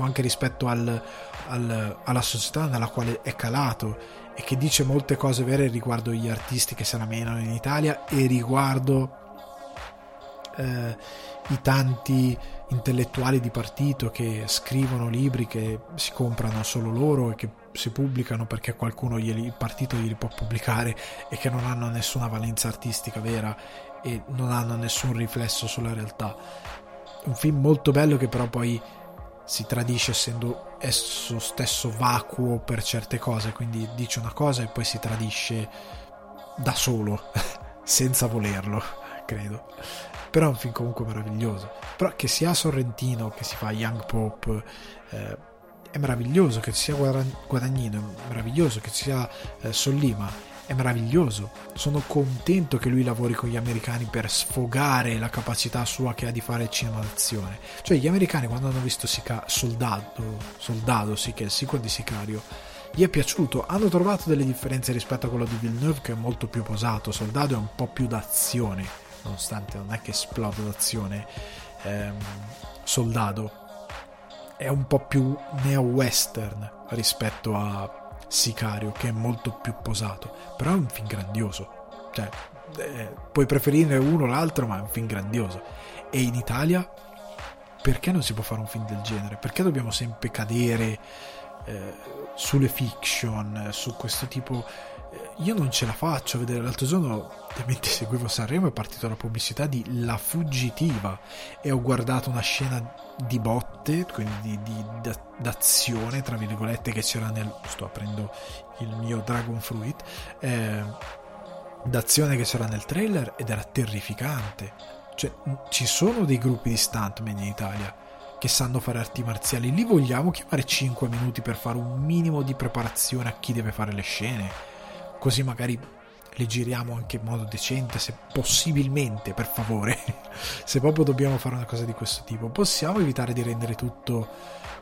anche rispetto alla società nella quale è calato, e che dice molte cose vere riguardo gli artisti che se la menano in Italia e riguardo i tanti intellettuali di partito che scrivono libri che si comprano solo loro e che si pubblicano perché il partito glieli può pubblicare e che non hanno nessuna valenza artistica vera e non hanno nessun riflesso sulla realtà. Un film molto bello che però poi si tradisce essendo esso stesso vacuo per certe cose, quindi dice una cosa e poi si tradisce da solo senza volerlo, credo. Però è un film comunque meraviglioso, però che sia Sorrentino, che si fa Young Pop, è meraviglioso, che ci sia Guadagnino è meraviglioso, che ci sia Sollima è meraviglioso. Sono contento che lui lavori con gli americani per sfogare la capacità sua che ha di fare il cinema d'azione. Cioè, gli americani quando hanno visto Soldado, sì, che è il sequel di Sicario, gli è piaciuto. Hanno trovato delle differenze rispetto a quello di Villeneuve, che è molto più posato. Soldado è un po' più d'azione, nonostante non è che esploda d'azione. Soldado è un po' più neo-western rispetto a Sicario, che è molto più posato, però è un film grandioso. Cioè, puoi preferire uno o l'altro, ma è un film grandioso. E in Italia perché non si può fare un film del genere? Perché dobbiamo sempre cadere sulle fiction, su questo tipo? Io non ce la faccio a vedere. L'altro giorno, ovviamente, seguivo Sanremo, è partita la pubblicità di La Fuggitiva e ho guardato una scena di botte, quindi d'azione tra virgolette, che c'era nel... sto aprendo il mio Dragon Fruit, d'azione che c'era nel trailer, ed era terrificante. Cioè, ci sono dei gruppi di stuntman in Italia che sanno fare arti marziali. Li vogliamo chiamare 5 minuti per fare un minimo di preparazione a chi deve fare le scene, così magari le giriamo anche in modo decente, se possibilmente, per favore. Se proprio dobbiamo fare una cosa di questo tipo, possiamo evitare di rendere tutto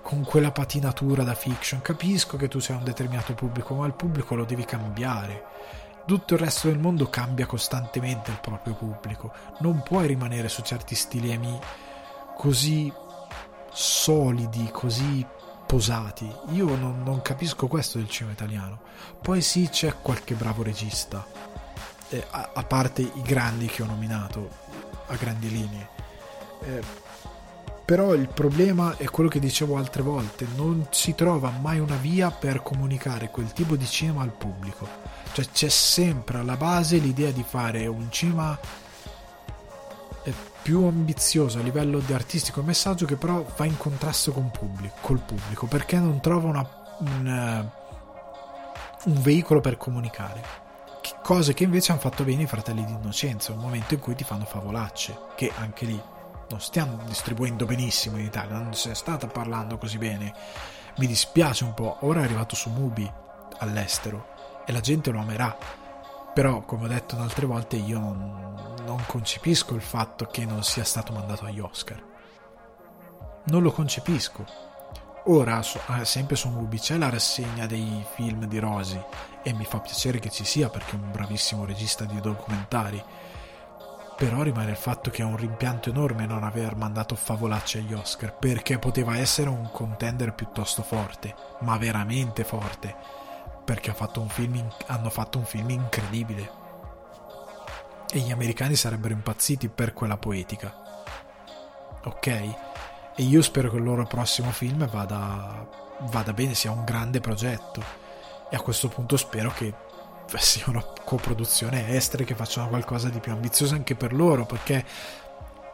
con quella patinatura da fiction. Capisco che tu sei un determinato pubblico, ma il pubblico lo devi cambiare. Tutto il resto del mondo cambia costantemente il proprio pubblico, non puoi rimanere su certi stilemi così solidi, così posati. Io non capisco questo del cinema italiano. Poi sì, c'è qualche bravo regista, a parte i grandi che ho nominato a grandi linee, però il problema è quello che dicevo altre volte: non si trova mai una via per comunicare quel tipo di cinema al pubblico. Cioè, c'è sempre alla base l'idea di fare un cinema più ambizioso a livello di artistico e messaggio, che però va in contrasto col pubblico, perché non trova un veicolo per comunicare. Cose che invece hanno fatto bene i Fratelli d'Innocenza, un momento in cui ti fanno favolacce, che anche lì non stiamo distribuendo benissimo in Italia, non si è stata parlando così bene, mi dispiace un po'. Ora è arrivato su Mubi all'estero e la gente lo amerà, però, come ho detto altre volte, io non concepisco il fatto che non sia stato mandato agli Oscar, non lo concepisco. Ora, sempre su Mubi, c'è la rassegna dei film di Rosi, e mi fa piacere che ci sia, perché è un bravissimo regista di documentari, però rimane il fatto che è un rimpianto enorme non aver mandato favolacce agli Oscar, perché poteva essere un contender piuttosto forte, ma veramente forte, perché hanno fatto un film incredibile, e gli americani sarebbero impazziti per quella poetica, ok? E io spero che il loro prossimo film vada bene, sia un grande progetto, e a questo punto spero che sia una coproduzione estera, che facciano qualcosa di più ambizioso anche per loro, perché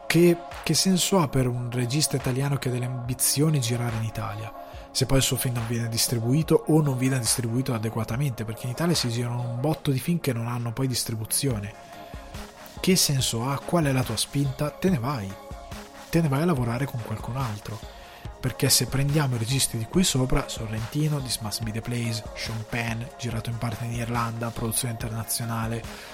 che senso ha per un regista italiano che ha delle ambizioni girare in Italia se poi il suo film non viene distribuito, o non viene distribuito adeguatamente, perché in Italia si girano un botto di film che non hanno poi distribuzione. Che senso ha? Qual è la tua spinta? Te ne vai a lavorare con qualcun altro, perché se prendiamo i registi di qui sopra, Sorrentino, This Must Be The Place, Sean Penn, girato in parte in Irlanda, produzione internazionale,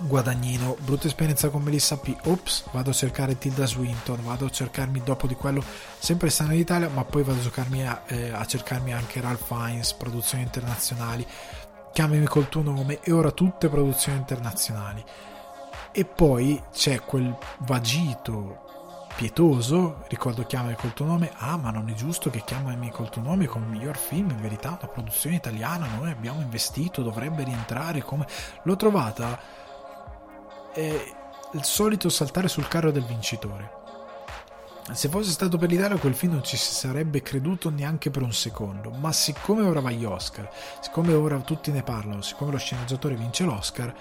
Guadagnino, brutta esperienza con Melissa P, ops, vado a cercare Tilda Swinton, vado a cercarmi dopo di quello, sempre stanno in Italia, ma poi vado a cercarmi anche Ralph Fiennes, produzioni internazionali, Chiamami col tuo nome, e ora tutte produzioni internazionali. E poi c'è quel vagito pietoso, ricordo Chiamami col tuo nome, ah, ma non è giusto che Chiamami col tuo nome, come miglior film, in verità una produzione italiana, noi abbiamo investito, dovrebbe rientrare come... L'ho trovata il solito saltare sul carro del vincitore. Se fosse stato per l'Italia quel film non ci si sarebbe creduto neanche per un secondo, ma siccome ora va agli Oscar, siccome ora tutti ne parlano, siccome lo sceneggiatore vince l'Oscar,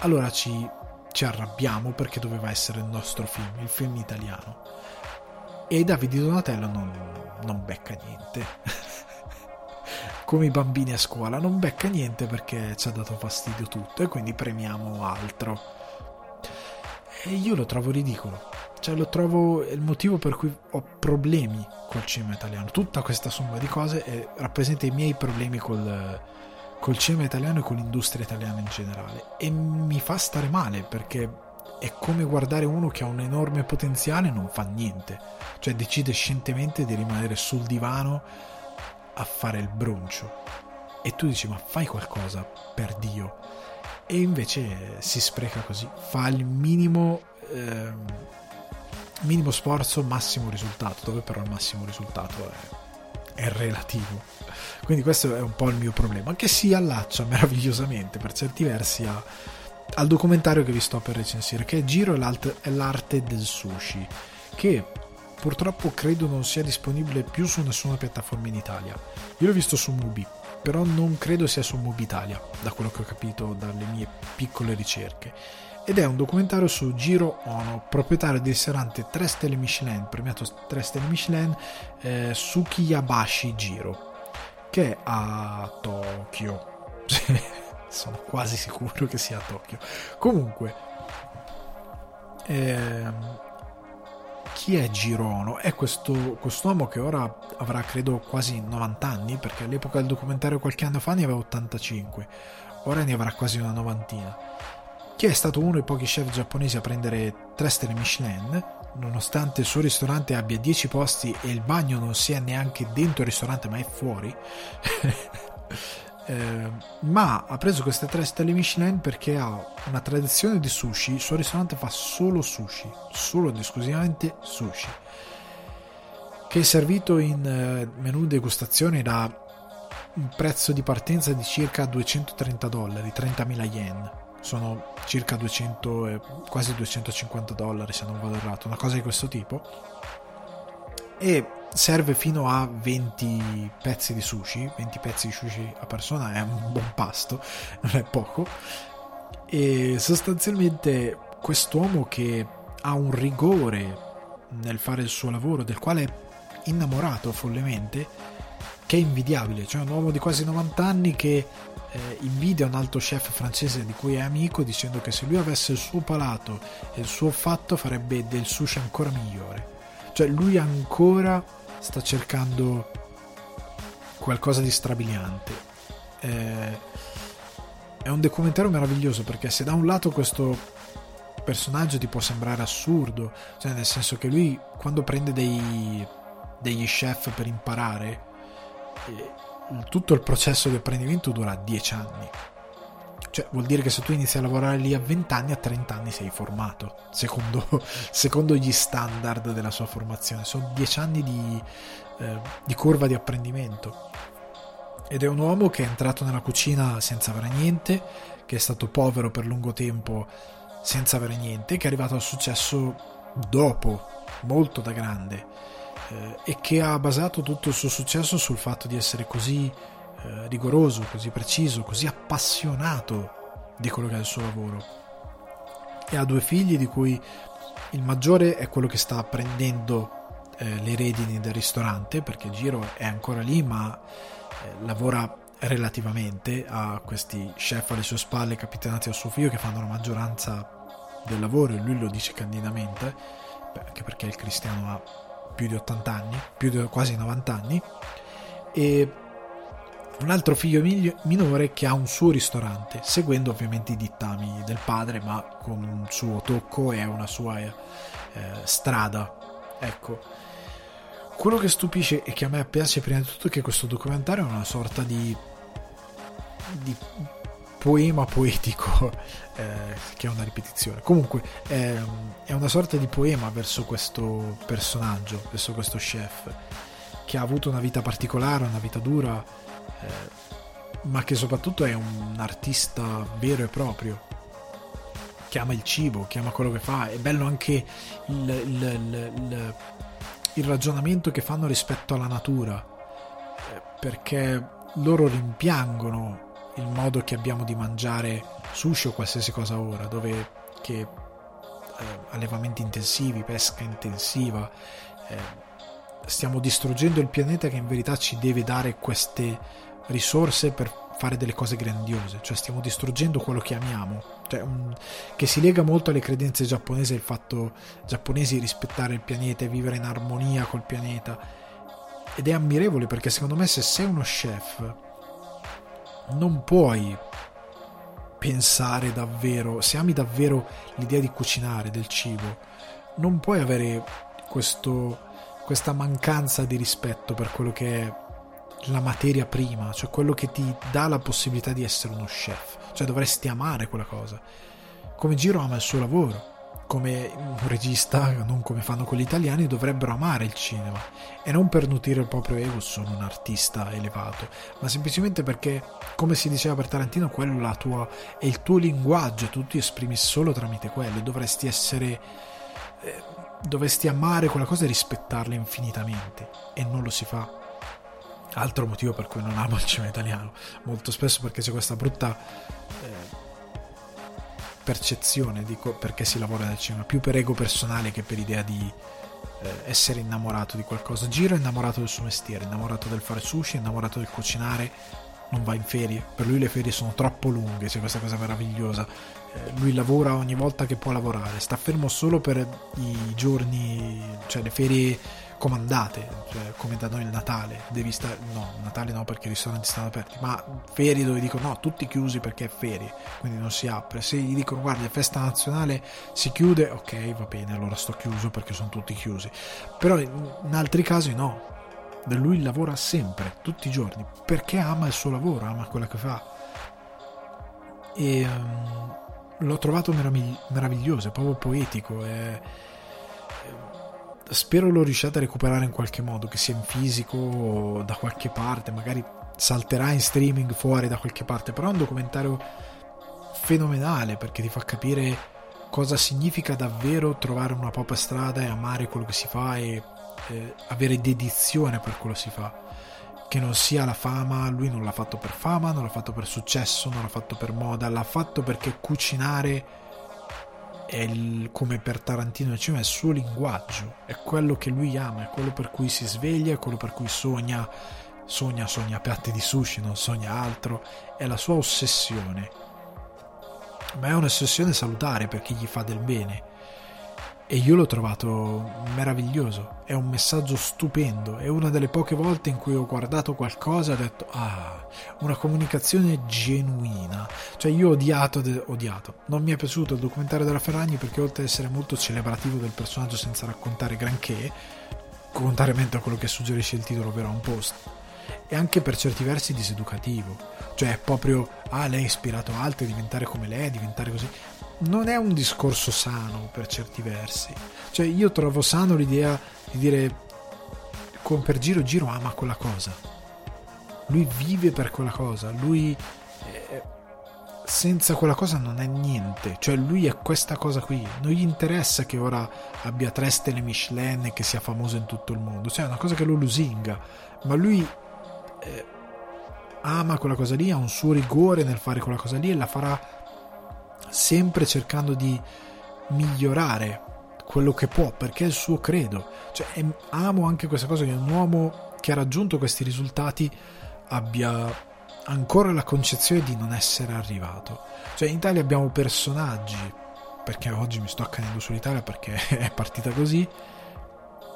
allora ci arrabbiamo, perché doveva essere il nostro film, il film italiano. E Davide Donatello non becca niente. Come i bambini a scuola, non becca niente perché ci ha dato fastidio tutto, e quindi premiamo altro. E io lo trovo ridicolo. Cioè, lo trovo il motivo per cui ho problemi col cinema italiano. Tutta questa somma di cose rappresenta i miei problemi col col cinema italiano e con l'industria italiana in generale, e mi fa stare male perché è come guardare uno che ha un enorme potenziale e non fa niente, cioè decide scientemente di rimanere sul divano a fare il broncio, e tu dici ma fai qualcosa, per Dio, e invece si spreca così, fa il minimo sforzo, massimo risultato, dove però il massimo risultato è relativo. Quindi questo è un po' il mio problema, che si allaccia meravigliosamente per certi versi al documentario che vi sto per recensire, che è Giro e l'arte del sushi, che purtroppo credo non sia disponibile più su nessuna piattaforma in Italia. Io l'ho visto su Mubi, però non credo sia su Mubi Italia, da quello che ho capito dalle mie piccole ricerche, ed è un documentario su Jiro Ono, proprietario del ristorante 3 stelle Michelin, premiato 3 stelle Michelin, Tsukiyabashi Jiro, che è a Tokyo. Sono quasi sicuro che sia a Tokyo. Comunque, chi è Jiro Ono? È quest'uomo che ora avrà credo quasi 90 anni, perché all'epoca del documentario qualche anno fa ne aveva 85, ora ne avrà quasi una novantina, che è stato uno dei pochi chef giapponesi a prendere 3 stelle Michelin, nonostante il suo ristorante abbia 10 posti e il bagno non sia neanche dentro il ristorante ma è fuori. Ma ha preso queste 3 stelle Michelin perché ha una tradizione di sushi, il suo ristorante fa solo sushi, solo ed esclusivamente sushi, che è servito in menù degustazione da un prezzo di partenza di circa $230, 30.000 yen, sono circa 200, quasi $250 se non vado errato, una cosa di questo tipo, e serve fino a 20 pezzi di sushi, 20 pezzi di sushi a persona è un buon pasto, non è poco. E sostanzialmente quest'uomo che ha un rigore nel fare il suo lavoro, del quale è innamorato follemente, che è invidiabile, cioè un uomo di quasi 90 anni che invidia un altro chef francese di cui è amico, dicendo che se lui avesse il suo palato e il suo fatto farebbe del sushi ancora migliore. Cioè lui ancora sta cercando qualcosa di strabiliante. È un documentario meraviglioso, perché se da un lato questo personaggio ti può sembrare assurdo, cioè nel senso che lui quando prende degli chef per imparare, tutto il processo di apprendimento dura 10 anni. Cioè vuol dire che se tu inizi a lavorare lì a 20 anni, a 30 anni sei formato, secondo gli standard della sua formazione. Sono 10 anni di curva di apprendimento. Ed è un uomo che è entrato nella cucina senza avere niente, che è stato povero per lungo tempo senza avere niente, che è arrivato al successo dopo, molto da grande, e che ha basato tutto il suo successo sul fatto di essere così rigoroso, così preciso, così appassionato di quello che è il suo lavoro, e ha 2 figli di cui il maggiore è quello che sta prendendo le redini del ristorante, perché Jiro è ancora lì ma lavora relativamente, ha questi chef alle sue spalle capitanati dal suo figlio che fanno la maggioranza del lavoro, e lui lo dice candidamente, anche perché il cristiano ha più di 80 anni, quasi 90 anni, e un altro figlio minore che ha un suo ristorante, seguendo ovviamente i dittami del padre, ma con un suo tocco e una sua strada. Ecco, quello che stupisce e che a me piace prima di tutto è che questo documentario è una sorta di poema poetico, che è una ripetizione. Comunque è una sorta di poema verso questo personaggio, verso questo chef, che ha avuto una vita particolare, una vita dura, ma che soprattutto è un artista vero e proprio, che ama il cibo, che ama quello che fa. È bello anche il ragionamento che fanno rispetto alla natura, perché loro rimpiangono il modo che abbiamo di mangiare sushi o qualsiasi cosa ora, dove che allevamenti intensivi, pesca intensiva, stiamo distruggendo il pianeta che in verità ci deve dare queste risorse per fare delle cose grandiose, cioè stiamo distruggendo quello che amiamo, cioè che si lega molto alle credenze giapponesi, il fatto giapponesi rispettare il pianeta e vivere in armonia col pianeta, ed è ammirevole, perché secondo me se sei uno chef non puoi pensare davvero, se ami davvero l'idea di cucinare, del cibo, non puoi avere questa mancanza di rispetto per quello che è la materia prima, cioè quello che ti dà la possibilità di essere uno chef. Cioè dovresti amare quella cosa, come Giro ama il suo lavoro, come un regista, non come fanno quelli italiani, dovrebbero amare il cinema e non per nutrire il proprio ego sono un artista elevato, ma semplicemente perché, come si diceva per Tarantino, quello è il tuo linguaggio, tu ti esprimi solo tramite quello, dovresti essere dovresti amare quella cosa e rispettarla infinitamente, e non lo si fa. Altro motivo per cui non amo il cinema italiano, molto spesso, perché c'è questa brutta percezione, dico, perché si lavora nel cinema, più per ego personale che per idea di essere innamorato di qualcosa. Giro è innamorato del suo mestiere, innamorato del fare sushi, innamorato del cucinare, non va in ferie, per lui le ferie sono troppo lunghe, c'è questa cosa meravigliosa, lui lavora ogni volta che può lavorare, sta fermo solo per i giorni, cioè le ferie comandate, cioè come da noi il Natale, devi stare, no, Natale no perché i ristoranti stanno aperti, ma ferie dove dicono no, tutti chiusi perché è ferie, quindi non si apre. Se gli dicono guarda, festa nazionale, si chiude, ok, va bene, allora sto chiuso perché sono tutti chiusi. Però in altri casi no, lui lavora sempre, tutti i giorni, perché ama il suo lavoro, ama quello che fa, e l'ho trovato meraviglioso, proprio poetico, spero lo riusciate a recuperare in qualche modo, che sia in fisico o da qualche parte, magari salterà in streaming fuori da qualche parte, però è un documentario fenomenale perché ti fa capire cosa significa davvero trovare una propria strada e amare quello che si fa e avere dedizione per quello che si fa, che non sia la fama. Lui non l'ha fatto per fama, non l'ha fatto per successo, non l'ha fatto per moda, l'ha fatto perché cucinare è come per Tarantino il cinema è il suo linguaggio, è quello che lui ama, è quello per cui si sveglia, è quello per cui sogna piatti di sushi, non sogna altro, è la sua ossessione, ma è un'ossessione salutare perché gli fa del bene, e io l'ho trovato meraviglioso, è un messaggio stupendo, è una delle poche volte in cui ho guardato qualcosa e ho detto una comunicazione genuina. Cioè io ho odiato, non mi è piaciuto il documentario della Ferragni perché oltre ad essere molto celebrativo del personaggio senza raccontare granché, contrariamente a quello che suggerisce il titolo, ovvero un post, è anche per certi versi diseducativo, cioè è proprio lei ha ispirato altri, diventare come lei, diventare così. Non è un discorso sano per certi versi, cioè io trovo sano l'idea di dire per Giro ama quella cosa, lui vive per quella cosa, lui senza quella cosa non è niente, cioè lui è questa cosa qui, non gli interessa che ora abbia 3 stelle Michelin e che sia famoso in tutto il mondo, cioè è una cosa che lo lusinga, ma lui ama quella cosa lì, ha un suo rigore nel fare quella cosa lì e la farà sempre cercando di migliorare quello che può, perché è il suo credo. Cioè amo anche questa cosa che un uomo che ha raggiunto questi risultati abbia ancora la concezione di non essere arrivato. Cioè in Italia abbiamo personaggi, perché oggi mi sto accanendo sull'Italia perché è partita così,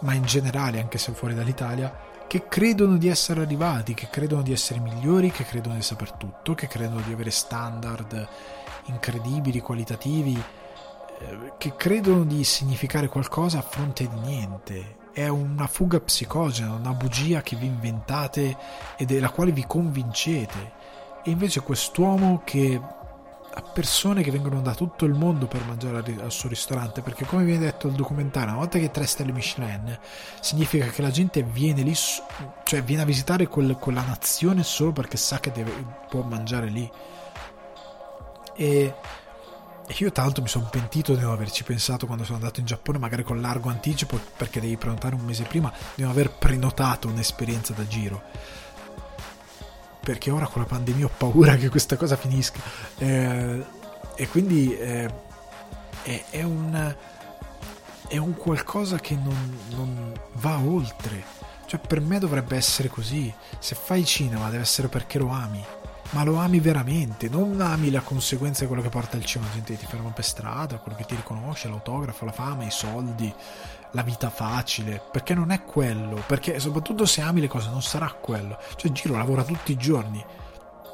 ma in generale anche se fuori dall'Italia, che credono di essere arrivati, che credono di essere migliori, che credono di saper tutto, che credono di avere standard incredibili, qualitativi, che credono di significare qualcosa a fronte di niente. È una fuga psicogena, una bugia che vi inventate e della quale vi convincete. E invece quest'uomo che ha persone che vengono da tutto il mondo per mangiare al suo ristorante, perché come viene detto nel documentario, una volta che 3 stelle Michelin significa che la gente viene lì, cioè viene a visitare quella nazione solo perché sa che può mangiare lì. E io tanto mi sono pentito di non averci pensato quando sono andato in Giappone, magari con largo anticipo perché devi prenotare un mese prima, di non aver prenotato un'esperienza da Giro, perché ora con la pandemia ho paura che questa cosa finisca, e quindi è un qualcosa che non va oltre. Cioè per me dovrebbe essere così, se fai cinema deve essere perché lo ami, ma lo ami veramente, non ami la conseguenza di quello che porta il cinema, la gente ti ferma per strada, quello che ti riconosce, l'autografo, la fama, i soldi, la vita facile, perché non è quello, perché soprattutto se ami le cose non sarà quello. Cioè Giro lavora tutti i giorni,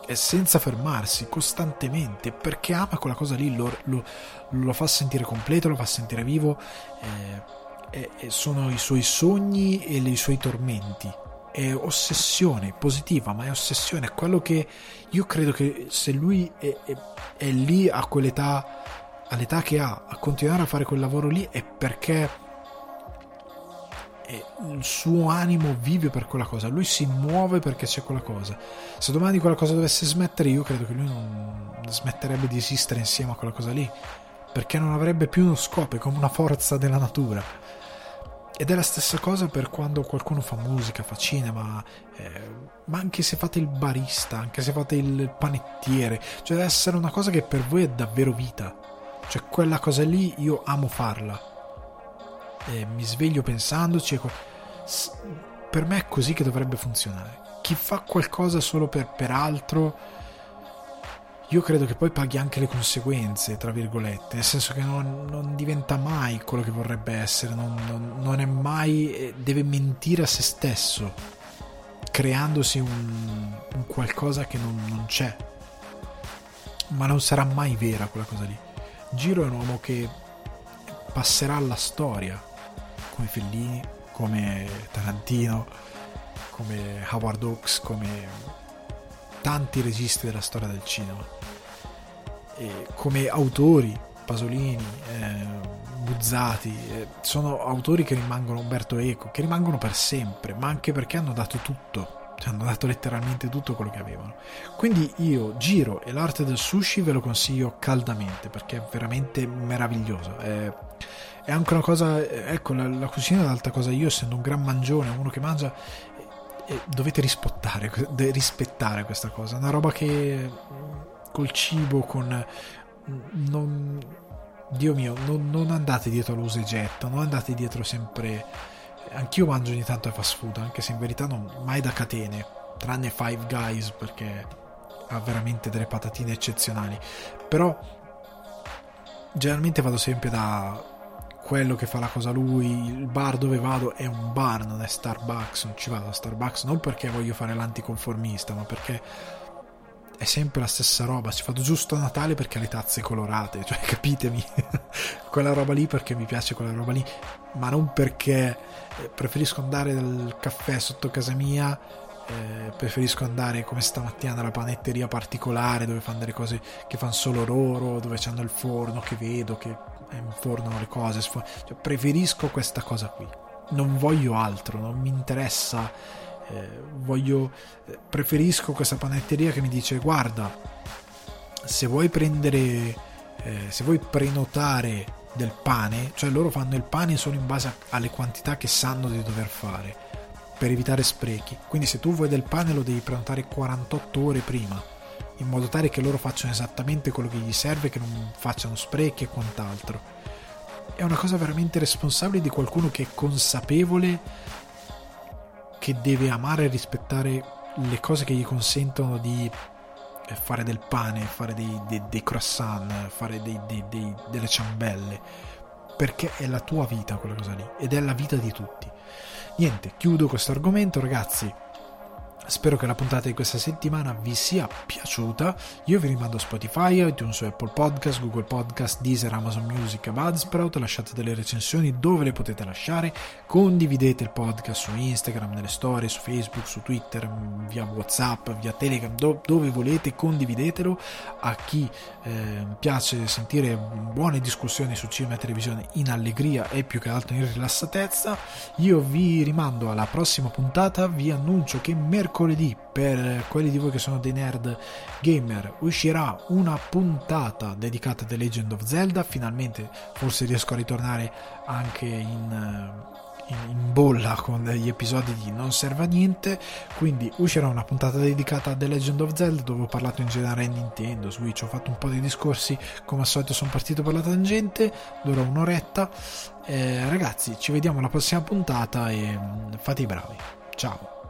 e senza fermarsi costantemente, perché ama quella cosa lì, lo fa sentire completo, lo fa sentire vivo, e sono i suoi sogni e i suoi tormenti. È ossessione positiva, ma è ossessione, è quello che io credo che se lui è lì a quell'età, all'età che ha, a continuare a fare quel lavoro lì, è perché il suo animo vive per quella cosa, lui si muove perché c'è quella cosa. Se domani quella cosa dovesse smettere, io credo che lui non smetterebbe di esistere insieme a quella cosa lì, perché non avrebbe più uno scopo, è come una forza della natura. Ed è la stessa cosa per quando qualcuno fa musica, fa cinema, ma anche se fate il barista, anche se fate il panettiere, cioè deve essere una cosa che per voi è davvero vita, cioè quella cosa lì io amo farla, mi sveglio pensandoci, per me è così che dovrebbe funzionare. Chi fa qualcosa solo per altro, io credo che poi paghi anche le conseguenze, tra virgolette, nel senso che non diventa mai quello che vorrebbe essere, non è mai, deve mentire a se stesso, creandosi un qualcosa che non c'è, ma non sarà mai vera quella cosa lì. Giro è un uomo che passerà alla storia, come Fellini, come Tarantino, come Howard Hawks, come tanti registi della storia del cinema, e come autori, Pasolini, Buzzati, sono autori che rimangono, Umberto Eco, che rimangono per sempre, ma anche perché hanno dato tutto, cioè hanno dato letteralmente tutto quello che avevano. Quindi io Giro e l'arte del sushi ve lo consiglio caldamente, perché è veramente meraviglioso, è anche una cosa, ecco, la cucina è un'altra cosa. Io, essendo un gran mangione, uno che mangia, e dovete rispettare questa cosa, una roba che col cibo, Dio mio, non andate dietro all'usa e getta, non andate dietro sempre. Anch'io mangio ogni tanto ai fast food, anche se in verità non mai da catene, tranne Five Guys, perché ha veramente delle patatine eccezionali, però generalmente vado sempre da quello che fa la cosa lui. Il bar dove vado è un bar, non è Starbucks, non ci vado a Starbucks non perché voglio fare l'anticonformista, ma perché è sempre la stessa roba. Ci vado giusto a Natale perché ha le tazze colorate, cioè capitemi quella roba lì, perché mi piace quella roba lì, ma non perché preferisco andare al caffè sotto casa mia, preferisco andare come stamattina alla panetteria particolare dove fanno delle cose che fanno solo loro, dove c'hanno il forno che vedo che infornano le cose, cioè, preferisco questa cosa qui, non voglio altro, non mi interessa, preferisco questa panetteria che mi dice: guarda, se vuoi se vuoi prenotare del pane, cioè loro fanno il pane solo in base alle quantità che sanno di dover fare per evitare sprechi, quindi se tu vuoi del pane lo devi prenotare 48 ore prima, in modo tale che loro facciano esattamente quello che gli serve, che non facciano sprechi e quant'altro. È una cosa veramente responsabile di qualcuno che è consapevole che deve amare e rispettare le cose che gli consentono di fare del pane, fare dei croissant, fare delle ciambelle, perché è la tua vita quella cosa lì, ed è la vita di tutti. Niente, chiudo questo argomento, ragazzi. Spero che la puntata di questa settimana vi sia piaciuta. Io vi rimando a Spotify, iTunes, Apple Podcast, Google Podcast, Deezer, Amazon Music, Buzzsprout. Lasciate delle recensioni dove le potete lasciare, condividete il podcast su Instagram, nelle storie, su Facebook, su Twitter, via WhatsApp, via Telegram, dove volete, condividetelo. A chi piace sentire buone discussioni su cinema e televisione in allegria e più che altro in rilassatezza, io vi rimando alla prossima puntata. Vi annuncio che mercoledì, per quelli di voi che sono dei nerd gamer, uscirà una puntata dedicata a The Legend of Zelda. Finalmente forse riesco a ritornare anche in bolla con gli episodi di Non Serve a Niente, quindi uscirà una puntata dedicata a The Legend of Zelda, dove ho parlato in generale di Nintendo, Switch, ho fatto un po' di discorsi, come al solito sono partito per la tangente, durerà un'oretta. Ragazzi, ci vediamo alla prossima puntata e fate i bravi, ciao.